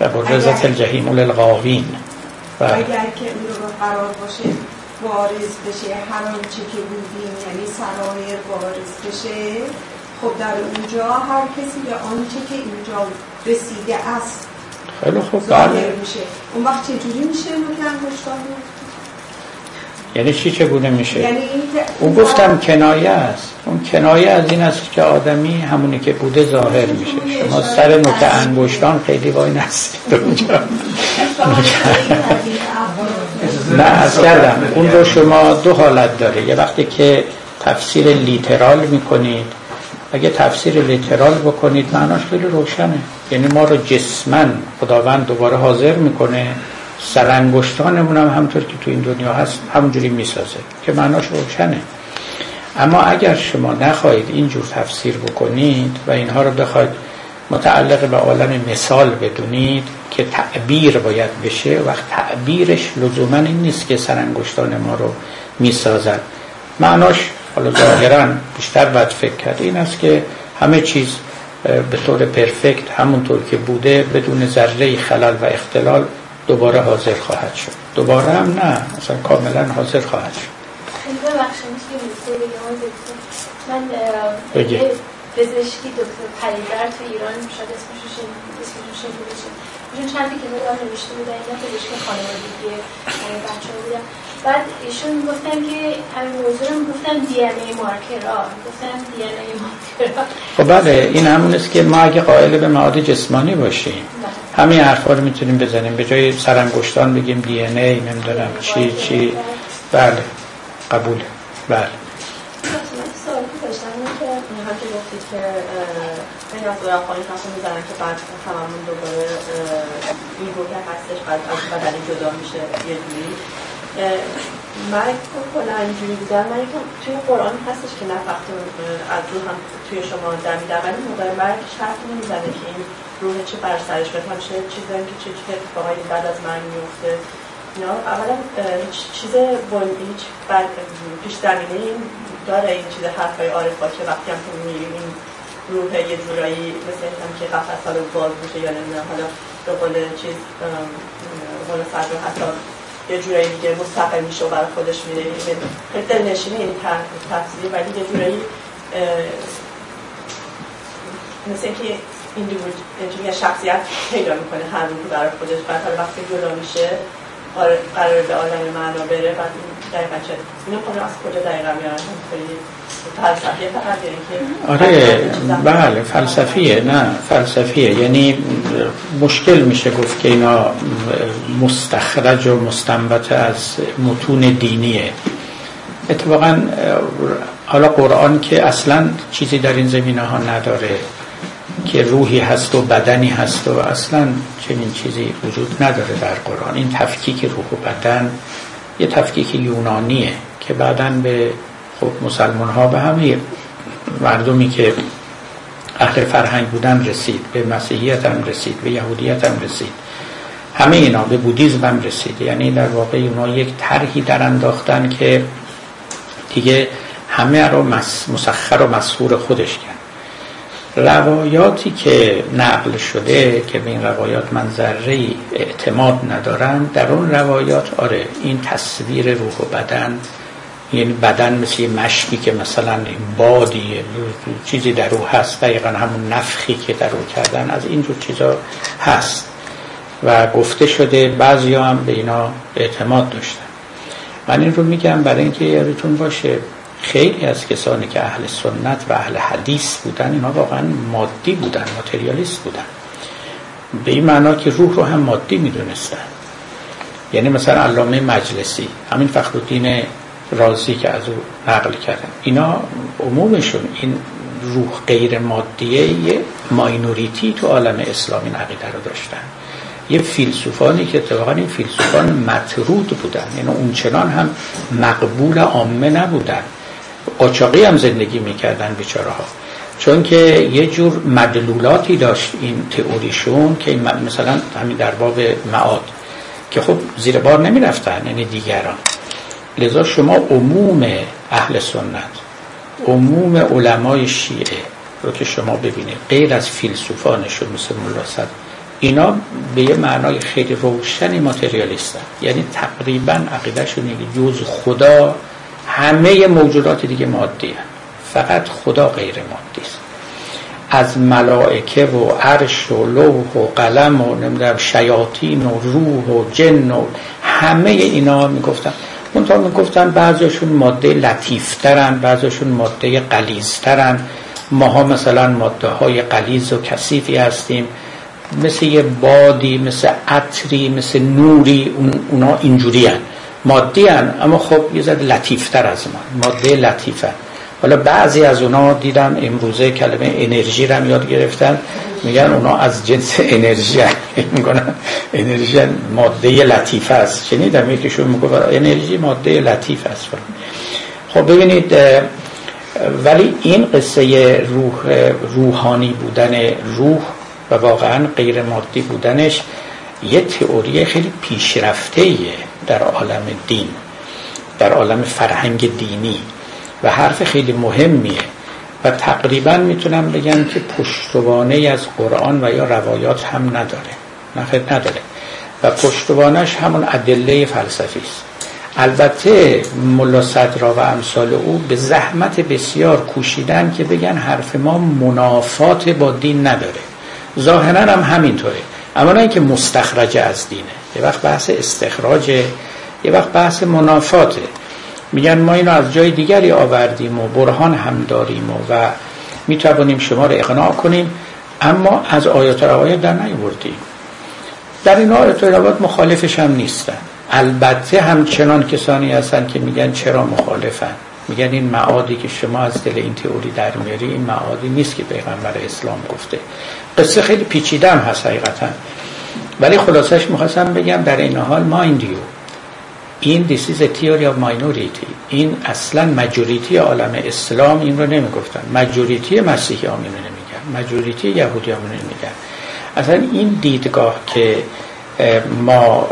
و برزت الجحیم للغاوین. اگر که اون رو قرار باشه وارث بشه، هر آنچه که بودیم یعنی سرایر وارث بشه، خب در اونجا هر کسی به آنچه که اینجا رسیده است خیلی خوب ظاهر میشه. اون وقت چجوری میشه مکن گشتان بود؟ یعنی چی چگونه میشه؟ یعنی اون گفتم کنایه است. اون کنایه از این است که آدمی همونی که بوده ظاهر میشه. شما سر نوک انگشتان خیلی وای نستید اونجا. نه از کردم. اون رو شما دو حالت داره. یه وقتی که تفسیر لیترال میکنید، اگه تفسیر لیترال بکنید معناش خیلی روشنه، یعنی ما رو جسماً خداوند دوباره حاضر میکنه، سرانگشتانمون هم همطور که تو این دنیا هست همونجوری میسازه که معناش روشنه. اما اگر شما نخواهید اینجور تفسیر بکنید و اینها رو بخواید متعلق به عالم مثال بدونید که تعبیر باید بشه، وقت تعبیرش لزوما این نیست که سرانگشتان ما رو میسازن، معناش حالا ظاهرا بیشتر باید فکر کرد این است که همه چیز به طور پرفکت همونطور که بوده بدون ذره خلل و اختلال دوباره حاضر خواهد شد. دوباره هم نه، مثلا کاملا حاضر خواهد شد. ببخشید که من پزشکی دکتر پریزر تو ایران، شاید اسمشو شنیده باشید. ایشون چندی که کتاب نوشته بودن، اینا پزشکی خانوادگیه بچه‌ها بودن. بعد ایشون گفتن که همین موضوع رو گفتن دی ان ای مارکرها، گفتن دی ان ای مارکرها. خب بله، این همون است که ما اگه قائل به معاد جسمانی باشیم، همین حرفا رو میتونیم بزنیم. به جای سرانگشتان بگیم دی ان ای، نمیدونم چی. بله، قبوله. بله. که این از دورافانی کسان میزنن که بعد هممون دوباره این گوهر هستش، بعد از بدنی جدا میشه یه دوری مرک کلا اینجوری بودن. من یکم توی قرآن هستش که نفختون از روح هم توی شما دمیدن، ولی موقع مرک شرط نمیزنه که این روح چه برسرش بده، هم چه چیزن که چه اتفاقایی بعد از مرگ میفته. اینا اولا هیچ چیز بلدی، هیچ پیش زمینه این داره، این چیز حرفای عارفا که وقتی هم تو می‌بینیم روح یه جورایی مثل هم که قفص حالا باز بشه، یا نمیدونم حالا به قول چیز مولانا صدرا حتی یه جورایی دیگه مستقل میشه و برای خودش میره. خیلی دلنشینه این تفسیر، ولی یه جورایی مثل که این دیگه شخصیت پیدا میکنه هر روح برای خودش، بعد حالا وقتی جدا میشه قرار به عالم معنا بره. بعد دقیقاً چه اینو قرار از کجا دقیقاً میارن؟ خیلی فلسفیه فقط یعنی که آره بله فلسفیه، نه فلسفیه یعنی مشکل میشه گفت که اینا مستخرج و مستنبت از متون دینیه. اتفاقاً حالا قرآن که اصلاً چیزی در این زمینه‌ها نداره که روحی هست و بدنی هست، و اصلا چنین چیزی وجود نداره در قرآن. این تفکیک روح و بدن یه تفکیک یونانیه که بعداً به خب مسلمان ها به همه مردمی که اهل فرهنگ بودن رسید، به مسیحیت هم رسید، به یهودیت هم رسید، همه اینا به بودیزم هم رسید. یعنی در واقع اونا یک طرحی در انداختن که دیگه همه رو مسخر و مسحور خودش کرد. روایاتی که نقل شده که به این روایات من ذره‌ای اعتماد ندارم، در اون روایات آره این تصویر روح و بدن، یعنی بدن مثل مشکی که مثلا بادی چیزی در روح هست، دقیقا همون نفخی که در روح کردن، از اینجور چیزا هست و گفته شده. بعضی هم به اینا اعتماد داشتن. من این رو میگم برای اینکه یادتون باشه خیلی از کسانی که اهل سنت و اهل حدیث بودن، اینا واقعا مادی بودن، ماتریالیست بودن، به این معنا که روح رو هم مادی میدونستن. یعنی مثلا علامه مجلسی، همین فخرالدین رازی که از او نقل کردن، اینا عمومشون این روح غیر مادیه یه ماینوریتی تو عالم اسلامی عقیده رو داشتن. یه فیلسوفانی که اتفاقا این فیلسوفان مطرود بودن، یعنی اونچنان هم مقبول عامه نبودن، قاچاقی هم زندگی میکردن بیچاره ها، چون که یه جور مدلولاتی داشت این تئوریشون که مثلا همین در باب معاد که خب زیر بار نمیرفتن یعنی دیگران. لذا شما عموم اهل سنت، عموم علمای شیعه رو که شما ببینید غیر از فیلسوفانشون مثل ملا صدرا، اینا به یه معنای خیلی روشنی ماتریالیستن. یعنی تقریبا عقیدهشون اینه که جز خدا همه موجودات دیگه مادی هست، فقط خدا غیر مادی است. از ملائکه و عرش و لوح و قلم و نمیدونم شیاطین و روح و جن و همه اینا میگفتن. منتها میگفتن بعضیشون ماده لطیفترن، بعضیشون ماده غلیظترن. ماها مثلا ماده های غلیظ و کثیفی هستیم، مثل یه بادی، مثل عطری، مثل نوری. اونا اینجوری هستن، مادی هستن، اما خب یه ذره لطیفتر از ما، ماده لطیفه. حالا بعضی از اونا دیدم امروزه کلمه انرژی رو یاد گرفتن، میگن اونا از جنس انرژی هستن، میگن انرژی ماده لطیفه است. شنیدم یکیشون میگه انرژی ماده لطیفه است. خب ببینید، ولی این قصه روحانی بودن روح و واقعا غیر مادی بودنش یه تئوری خیلی پیشرفته‌ایه در عالم دین، در عالم فرهنگ دینی، و حرف خیلی مهمیه و تقریبا میتونم بگم که پشتوانه از قرآن و یا روایات هم نداره، نه خیلی نداره، و پشتوانش همون ادله فلسفی است. البته ملا صدرا و امثال او به زحمت بسیار کوشیدن که بگن حرف ما منافات با دین نداره، ظاهرا هم همینطوره، اما نه اینکه مستخرج از دینه. یه وقت بحث استخراجه، یه وقت بحث منافاته. میگن ما اینو از جای دیگری آوردیم و برهان هم داریم و میتوانیم شما رو اقناع کنیم، اما از آیات و روایات در نیاوردیم. در این آیات و روایات مخالفش هم نیستن. البته همچنان کسانی هستن که میگن چرا مخالفن، میگن این معادی که شما از دل این تئوری در میاری این معادی نیست که پیغمبر اسلام گفته. قصه خیلی پیچیده هم هست حقیقتا، ولی خلاصش میخواستم بگم در این حال مایند یو این this is a theory of minority. این اصلا ماجوریتی عالم اسلام این رو نمیگفتن، ماجوریتی مسیحیان اینو نمیگن، ماجوریتی یهودیان اینو نمیگن. اصلا این دیدگاه که ما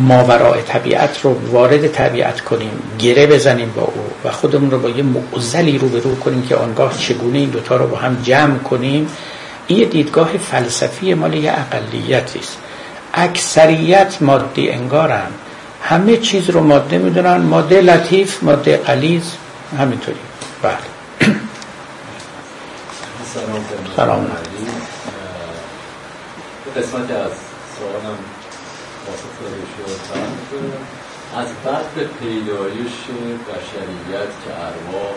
ماورای طبیعت رو وارد طبیعت کنیم، گره بزنیم با او و خودمون رو با یه معضلی روبرو کنیم که آنگاه چگونه این دوتا رو با هم جمع کنیم، این یه دیدگاه فلسفی مال یه اقلیتی است. اکثریت مادی انگارن، همه چیز رو ماده میدونن، ماده لطیف، ماده غلیظ، همینطوری. بله. سلام. قسمت از سوالم از بعد پیدایش بشریت که ارواح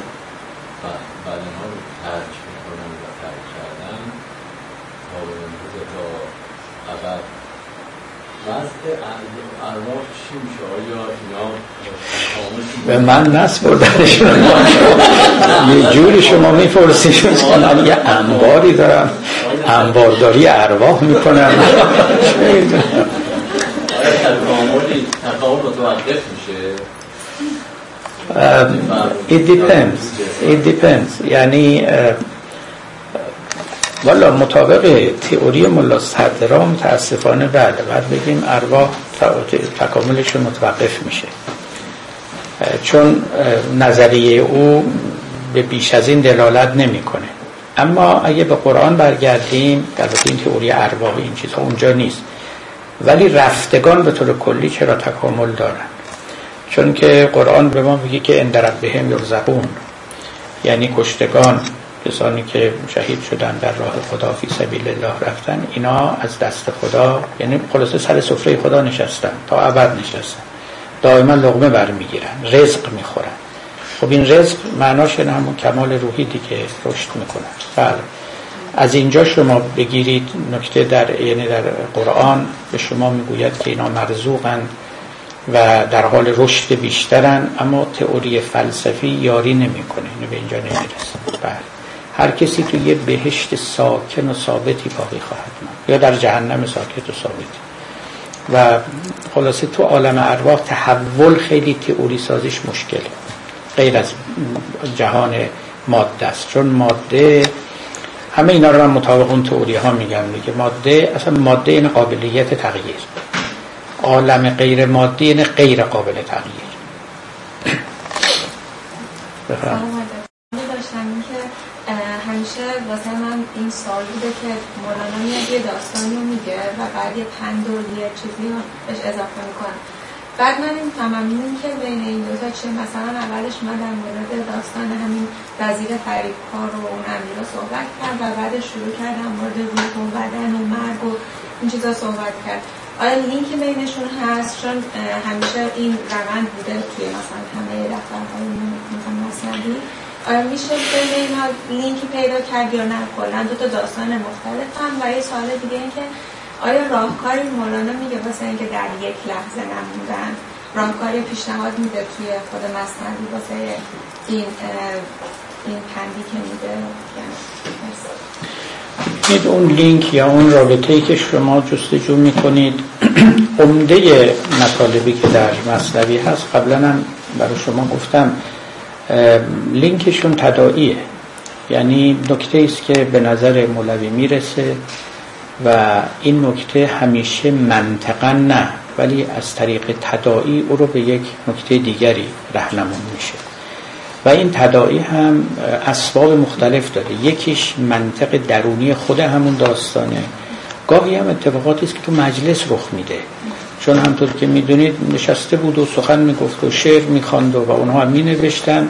بدنها رو ترک میکنن و ترک کردن تا به امروز تا ابد وضع ارواح چی میشه؟ آیا اینا به من نصب بردنشون یه جوری شما میپرسید کنم یه انباری دارم، انبارداری ارواح میکنم، it depends. یعنی والا مطابق تئوری ملا صدرا متاسفانه بله، بعد بگیم ارواح تکاملشون متوقف میشه، چون نظریه او به بیش از این دلالت نمیکنه. اما اگه به قرآن برگردیم، البته این تئوری ارواح این چیزها اونجا نیست، ولی رفتگان به طور کلی چرا تکامل دارن؟ چون که قرآن به ما میگه که اندرب بهم یرزقون، یعنی کشتگان، کسانی که شهید شدن در راه خدا فی سبیل الله رفتن، اینا از دست خدا، یعنی خلاصه سر سفره خدا نشستن، تا ابد نشستن، دائما لقمه برمیگیرن، رزق میخورن. خب این رزق معناش اینه همون کمال روحی دیگه، رشد میکنن. بله، از اینجا شما بگیرید نکته در یعنی در قرآن به شما میگوید که اینا مرزوقن و در حال رشد بیشترن، اما تئوری فلسفی یاری نمیکنه، اینو به اینجا نمیرسه. بله، هر کسی تو یه بهشت ساکن و ثابتی باقی خواهد ماند یا در جهنم ساکت و ثابتی. و خلاصه تو عالم ارواح تحول خیلی تئوری سازیش مشکله، غیر از جهان ماده است، چون ماده همه اینا رو من مطابق اون تئوری ها میگم دیگه. ماده اصلا ماده این قابلیت تغییر، عالم غیر مادی این غیر قابل تغییر. بفرمایید. داشتم این که همیشه واسه من این سوال بوده که مولانا میاد یه داستانی رو میگه و بعد یه پند و یه چیزی رو بهش اضافه میکنه، بعد من این تمامیم که بین این دوتا چیه. مثلا اولش من در مورد داستان همین وزیر فریبکار و اون امیر رو صحبت کرد و بعد شروع کرد در مورد روح و بدن و مرگ و این چیزا صحبت کرد. آیا لینک بینشون هست؟ چون همیشه این روند بوده که مثلا همه رفتارهای مصنوی. آیا میشه بین اینا لینکی پیدا کرد یا نه؟ کلا دوتا داستان مختلف هم. و یه سوال دیگه این که آیا راهکاری مولانا میگه واسه اینکه در یک لحظه نموندن، راهکاری پیشنهاد میده توی خود مثنوی واسه این پندی که میده؟ میدید اون لینک یا اون رابطه‌ای که شما جستجو میکنید عمده مطالبی که در مثنوی هست قبلا هم برای شما گفتم لینکشون تداعیه، یعنی نکته‌ای است که به نظر مولوی میرسه و این نکته همیشه منطقاً نه، ولی از طریق تداعی او رو به یک نکته دیگری راهنمون میشه و این تداعی هم اسباب مختلف داره. یکیش منطق درونی خود همون داستانه، گاهی هم اتفاقاتی است که تو مجلس رخ میده، چون همطور که میدونید نشسته بود و سخن میگفت و شعر میخواند و اونها هم مینوشتن،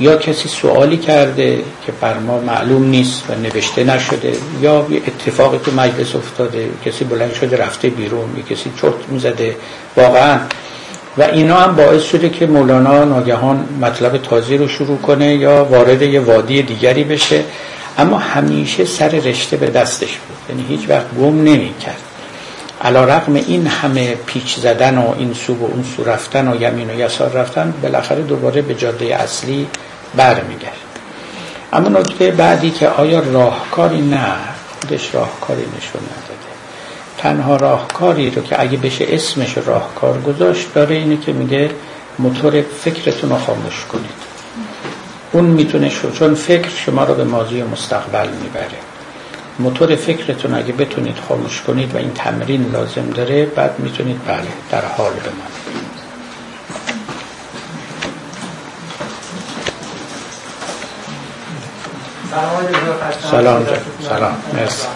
یا کسی سوالی کرده که بر ما معلوم نیست و نوشته نشده، یا یه اتفاقی تو مجلس افتاده، کسی بلند شده رفته بیرون، یه کسی چرت میزده واقعا، و اینا هم باعث شده که مولانا ناگهان مطلب تازی رو شروع کنه یا وارد یه وادی دیگری بشه. اما همیشه سر رشته به دستش بود، یعنی هیچ وقت گم نمی کرد، علی‌رغم این همه پیچ زدن و این سو و اون سو رفتن و یمین و یسار رفتن، بالاخره دوباره به جاده اصلی برمیگرد. اما نکته بعدی که آیا راهکاری؟ نه، خودش راهکاری نشون نداده. تنها راهکاری رو که اگه بشه اسمش راهکار گذاشت داره اینه که میگه موتور فکرتون رو خاموش کنید. اون میتونه شد، چون فکر شما رو به ماضی و مستقبل میبره. موتور فکرتون اگه بتونید خاموش کنید و این تمرین لازم داره، بعد میتونید بله در حال بمانید. سلام جان. سلام، مرسی.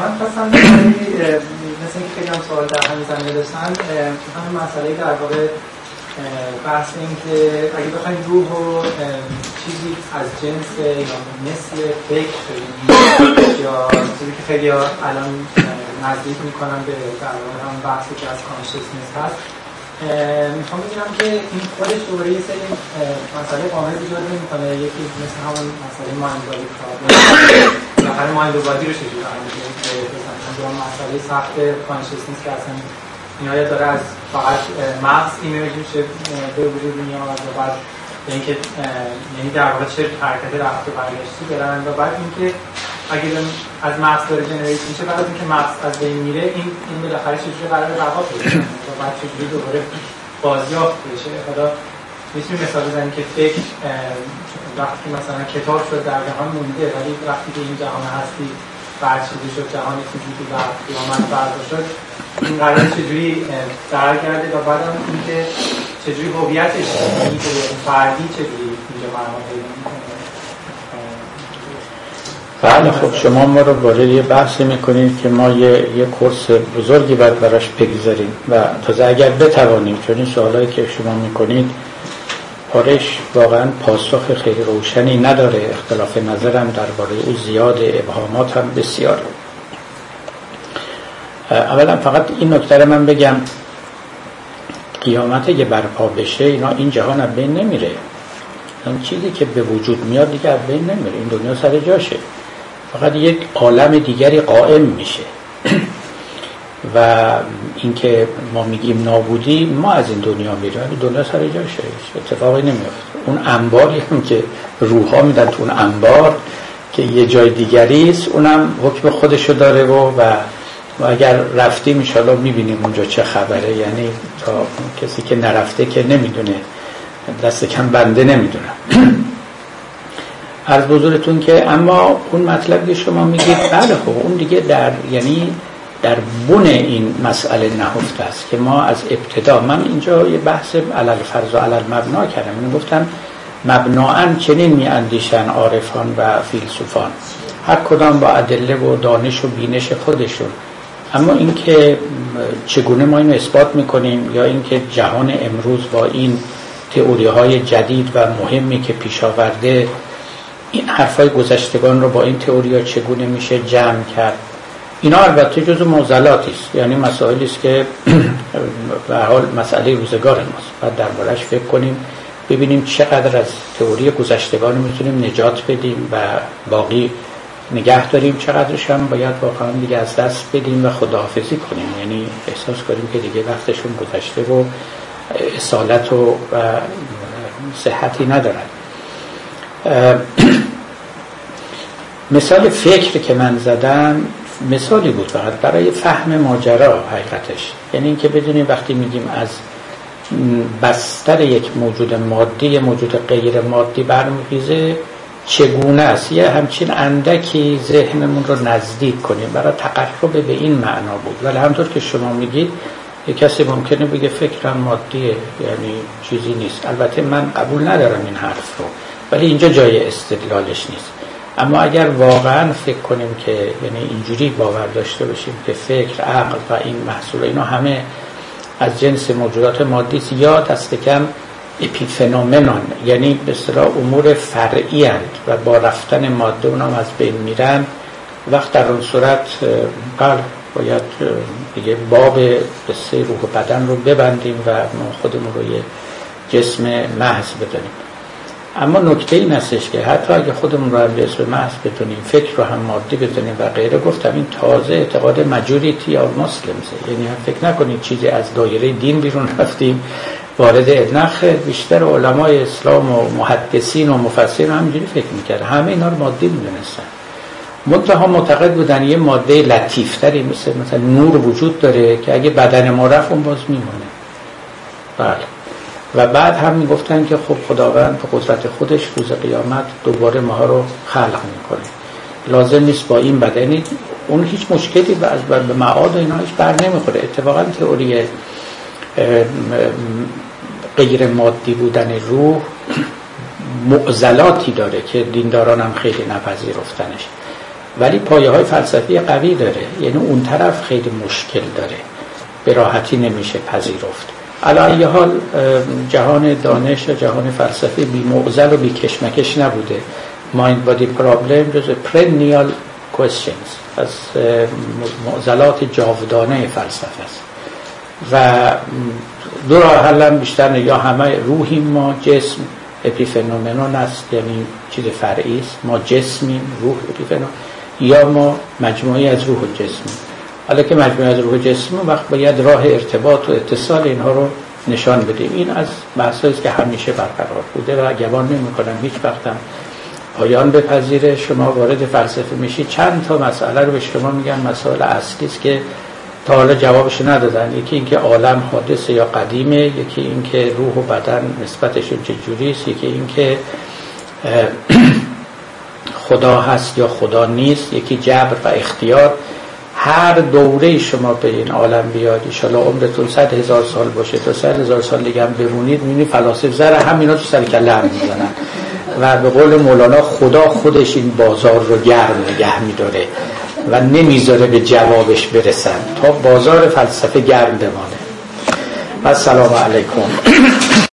من خواستم مثل اینکه خیلی هم سوال در همین زمینه داشتن، همین مسئله در واقع بحث این که اگه بخوایم روح و چیزی از جنس یا مثل فکر یا چیزی که خیلی الان نزدیک میکنم به درمان هم بحثی که از کانشسنس هست، میخوام بگیرم که این خودش دوباره یه سری مسئله قامل بیجاد میکنه. یکی مثل همون مسئله مایندبادی پرابلم، بالاخره مایندبادی رو شدید کنیم که مثلا مسئله سخت کانشسنس که اصلا نیایت داره از فقط مغز ایمیج میشه به وجود میاد و بعد اینکه یعنی در واقع چه حرکت رفت و برگشتی دارن، و بعد اینکه اگه از مغز داره جنریت میشه، بعد از اینکه مغز از بین میره، این بالاخره چجوری قراره رها بشه و بعد چجوری دوباره بازیافت بشه. خدا میتونی مثال بزنی که فکر وقتی مثلا کتاب شد در جهان مونده، ولی وقتی که این جهان هستی برچیده شد، جهان فیزیکی و قیامت برپا شد، این قرار چجوری درگرده؟ و بعد هم اینکه چجوری هویتش فردی چجوری اینجا معنا پیدا میکنه. بله، خب شما ما رو وارد یه بحثی میکنید که ما یه کورس بزرگی باید براش بگذاریم و تازه اگر بتوانیم، چون این سوالایی که شما میکنید پارش واقعا پاسخ خیلی روشنی نداره. اختلاف نظرم درباره او زیاد، ابهامات هم بسیار. اولا فقط این نکته من بگم، قیامت اگه برپا بشه این جهان از بین نمیره، این چیزی که به وجود میاد دیگه از بین نمیره، این دنیا سر جاشه، فقط یک عالم دیگری قائم میشه. و اینکه ما میگیم نابودی، ما از این دنیا میریم، دنیا سر جاشه، اتفاقی نمیفته. اون انباری هم که روحا میدن تو اون انبار که یه جای دیگری است، اونم حکم خودشو داره و اگر رفتیم ان شاءالله میبینیم اونجا چه خبره. یعنی تا کسی که نرفته که نمیدونه، دست کم بنده نمیدونم. عرض بزرگتون که اما اون مطلب که شما میگید بله، خب اون دیگه در بن این مسئله نهفته است که ما از ابتدا، من اینجا یه بحث علل فرض و علل مبنا کردم، اینو گفتم مبنااً چنین میاندیشن عارفان و فیلسوفان، هر کدام با ادله و دانش و بینش خودشون. اما اینکه چگونه ما اینو اثبات میکنیم، یا اینکه جهان امروز با این تئوری‌های جدید و مهمی که پیش آورده، این حرفای گذشتگان رو با این تئوریا چگونه میشه جمع کرد، اینا البته جزو معضلاتی است، یعنی مسائلی است که به حال مسئله روزگار ماست. بعد دربارش فکر کنیم ببینیم چقدر از تئوری گذشتگان میتونیم نجات بدیم و باقی نگه داریم، چقدرش هم باید واقعا دیگه از دست بدیم و خداحافظی کنیم، یعنی احساس کنیم که دیگه وقتشون گذشته و اصالت و صحتی ندارن. مثال فکر که من زدم مثالی بود فقط برای فهم ماجرا حقیقتش، یعنی این که بدونیم وقتی میگیم از بستر یک موجود مادی یک موجود غیر مادی برمیخیزه چگونه است، یه همچین اندکی ذهنمون رو نزدیک کنیم برای تقرب به این معنا بود. ولی همطور که شما میگید یک کسی ممکنه بگه فکرم مادیه، یعنی چیزی نیست. البته من قبول ندارم این حرف رو، ولی اینجا جای استدلالش نیست. اما اگر واقعا فکر کنیم که یعنی اینجوری باور داشته باشیم که فکر، عقل و این محصول اینا همه از جنس موجودات مادی، یا دست کم اپیفنومنان، یعنی به اصطلاح امور فرعی هست و با رفتن ماده اونام از بین میرن، وقت در اون صورت قلب باید دیگه باب قصه روح و بدن رو ببندیم و ما خودمون رو یه جسم محض بدانیم. اما نکته این هستش که حتی اگه خودمون رو هم جسم محض بدونیم، فکر رو هم مادی بدونیم و غیره، گفتم این تازه اعتقاد مجوریتی یا مسلمزه، یعنی هم فکر نکنید چیزی از دایره دین بیرون رفتیم وارد ادنخ. بیشتر علمای اسلام و محدثین و مفسرین همینجوری فکر میکرد، همه اینا رو مادی میدونستن، منتها معتقد بودن یه ماده لطیفتری مثل نور وجود داره که اگه بدن ما رفت اون باز میمونه. بله. و بعد هم میگفتن که خب خداوند به قدرت خودش روز قیامت دوباره ما رو خلق میکنه، لازم نیست با این بدنی، اون هیچ مشکلی و از به معاد و ایناش بر نمیخوره. اتفاقا تئوری غیر مادی بودن روح معضلاتی داره که دینداران هم خیلی نپذیرفتنش، ولی پایه های فلسفی قوی داره، یعنی اون طرف خیلی مشکل داره، به راحتی نمیشه پذیرفت. علی هر حال جهان دانش و جهان فلسفی بی معضل و بی کشمکش نبوده. مایند بادی پرابلم جز پرنیال کوئسشنز، از معضلات جاودانه فلسفه است و دو راه حل بیشتر، یا همه روحی ما جسم اپیفنومنون است، یعنی چیز فرعی است، ما جسمیم روح اپیفنومنون، یا ما مجموعی از روح و جسمیم. حالا که مجموعی از روح و جسمیم وقت باید راه ارتباط و اتصال اینها رو نشان بدیم. این از بحثایی است که همیشه برقرار بوده و گمان نمی‌کنم هیچ وقت هم پایان بپذیره. شما وارد فلسفه میشی، چند تا مسئله رو به شما میگن مسائل اصلی است که تا حالا جوابش ندادن. یکی اینکه عالم حادثه یا قدیمه، یکی اینکه روح و بدن نسبتشون چجوری است، یکی اینکه خدا هست یا خدا نیست، یکی جبر و اختیار. هر دوره شما به این عالم بیاد، ان شاءالله عمرتون 100,000 سال باشه تا 100,000 سال دیگه هم بمونید، می‌بینید فلاسفه زره همینا تو سر کله هم می‌زنن و به قول مولانا خدا خودش این بازار رو گرم نگه می‌داره و نمیذاره به جوابش برسن تا بازار فلسفه گرم بمانه. و السلام علیکم.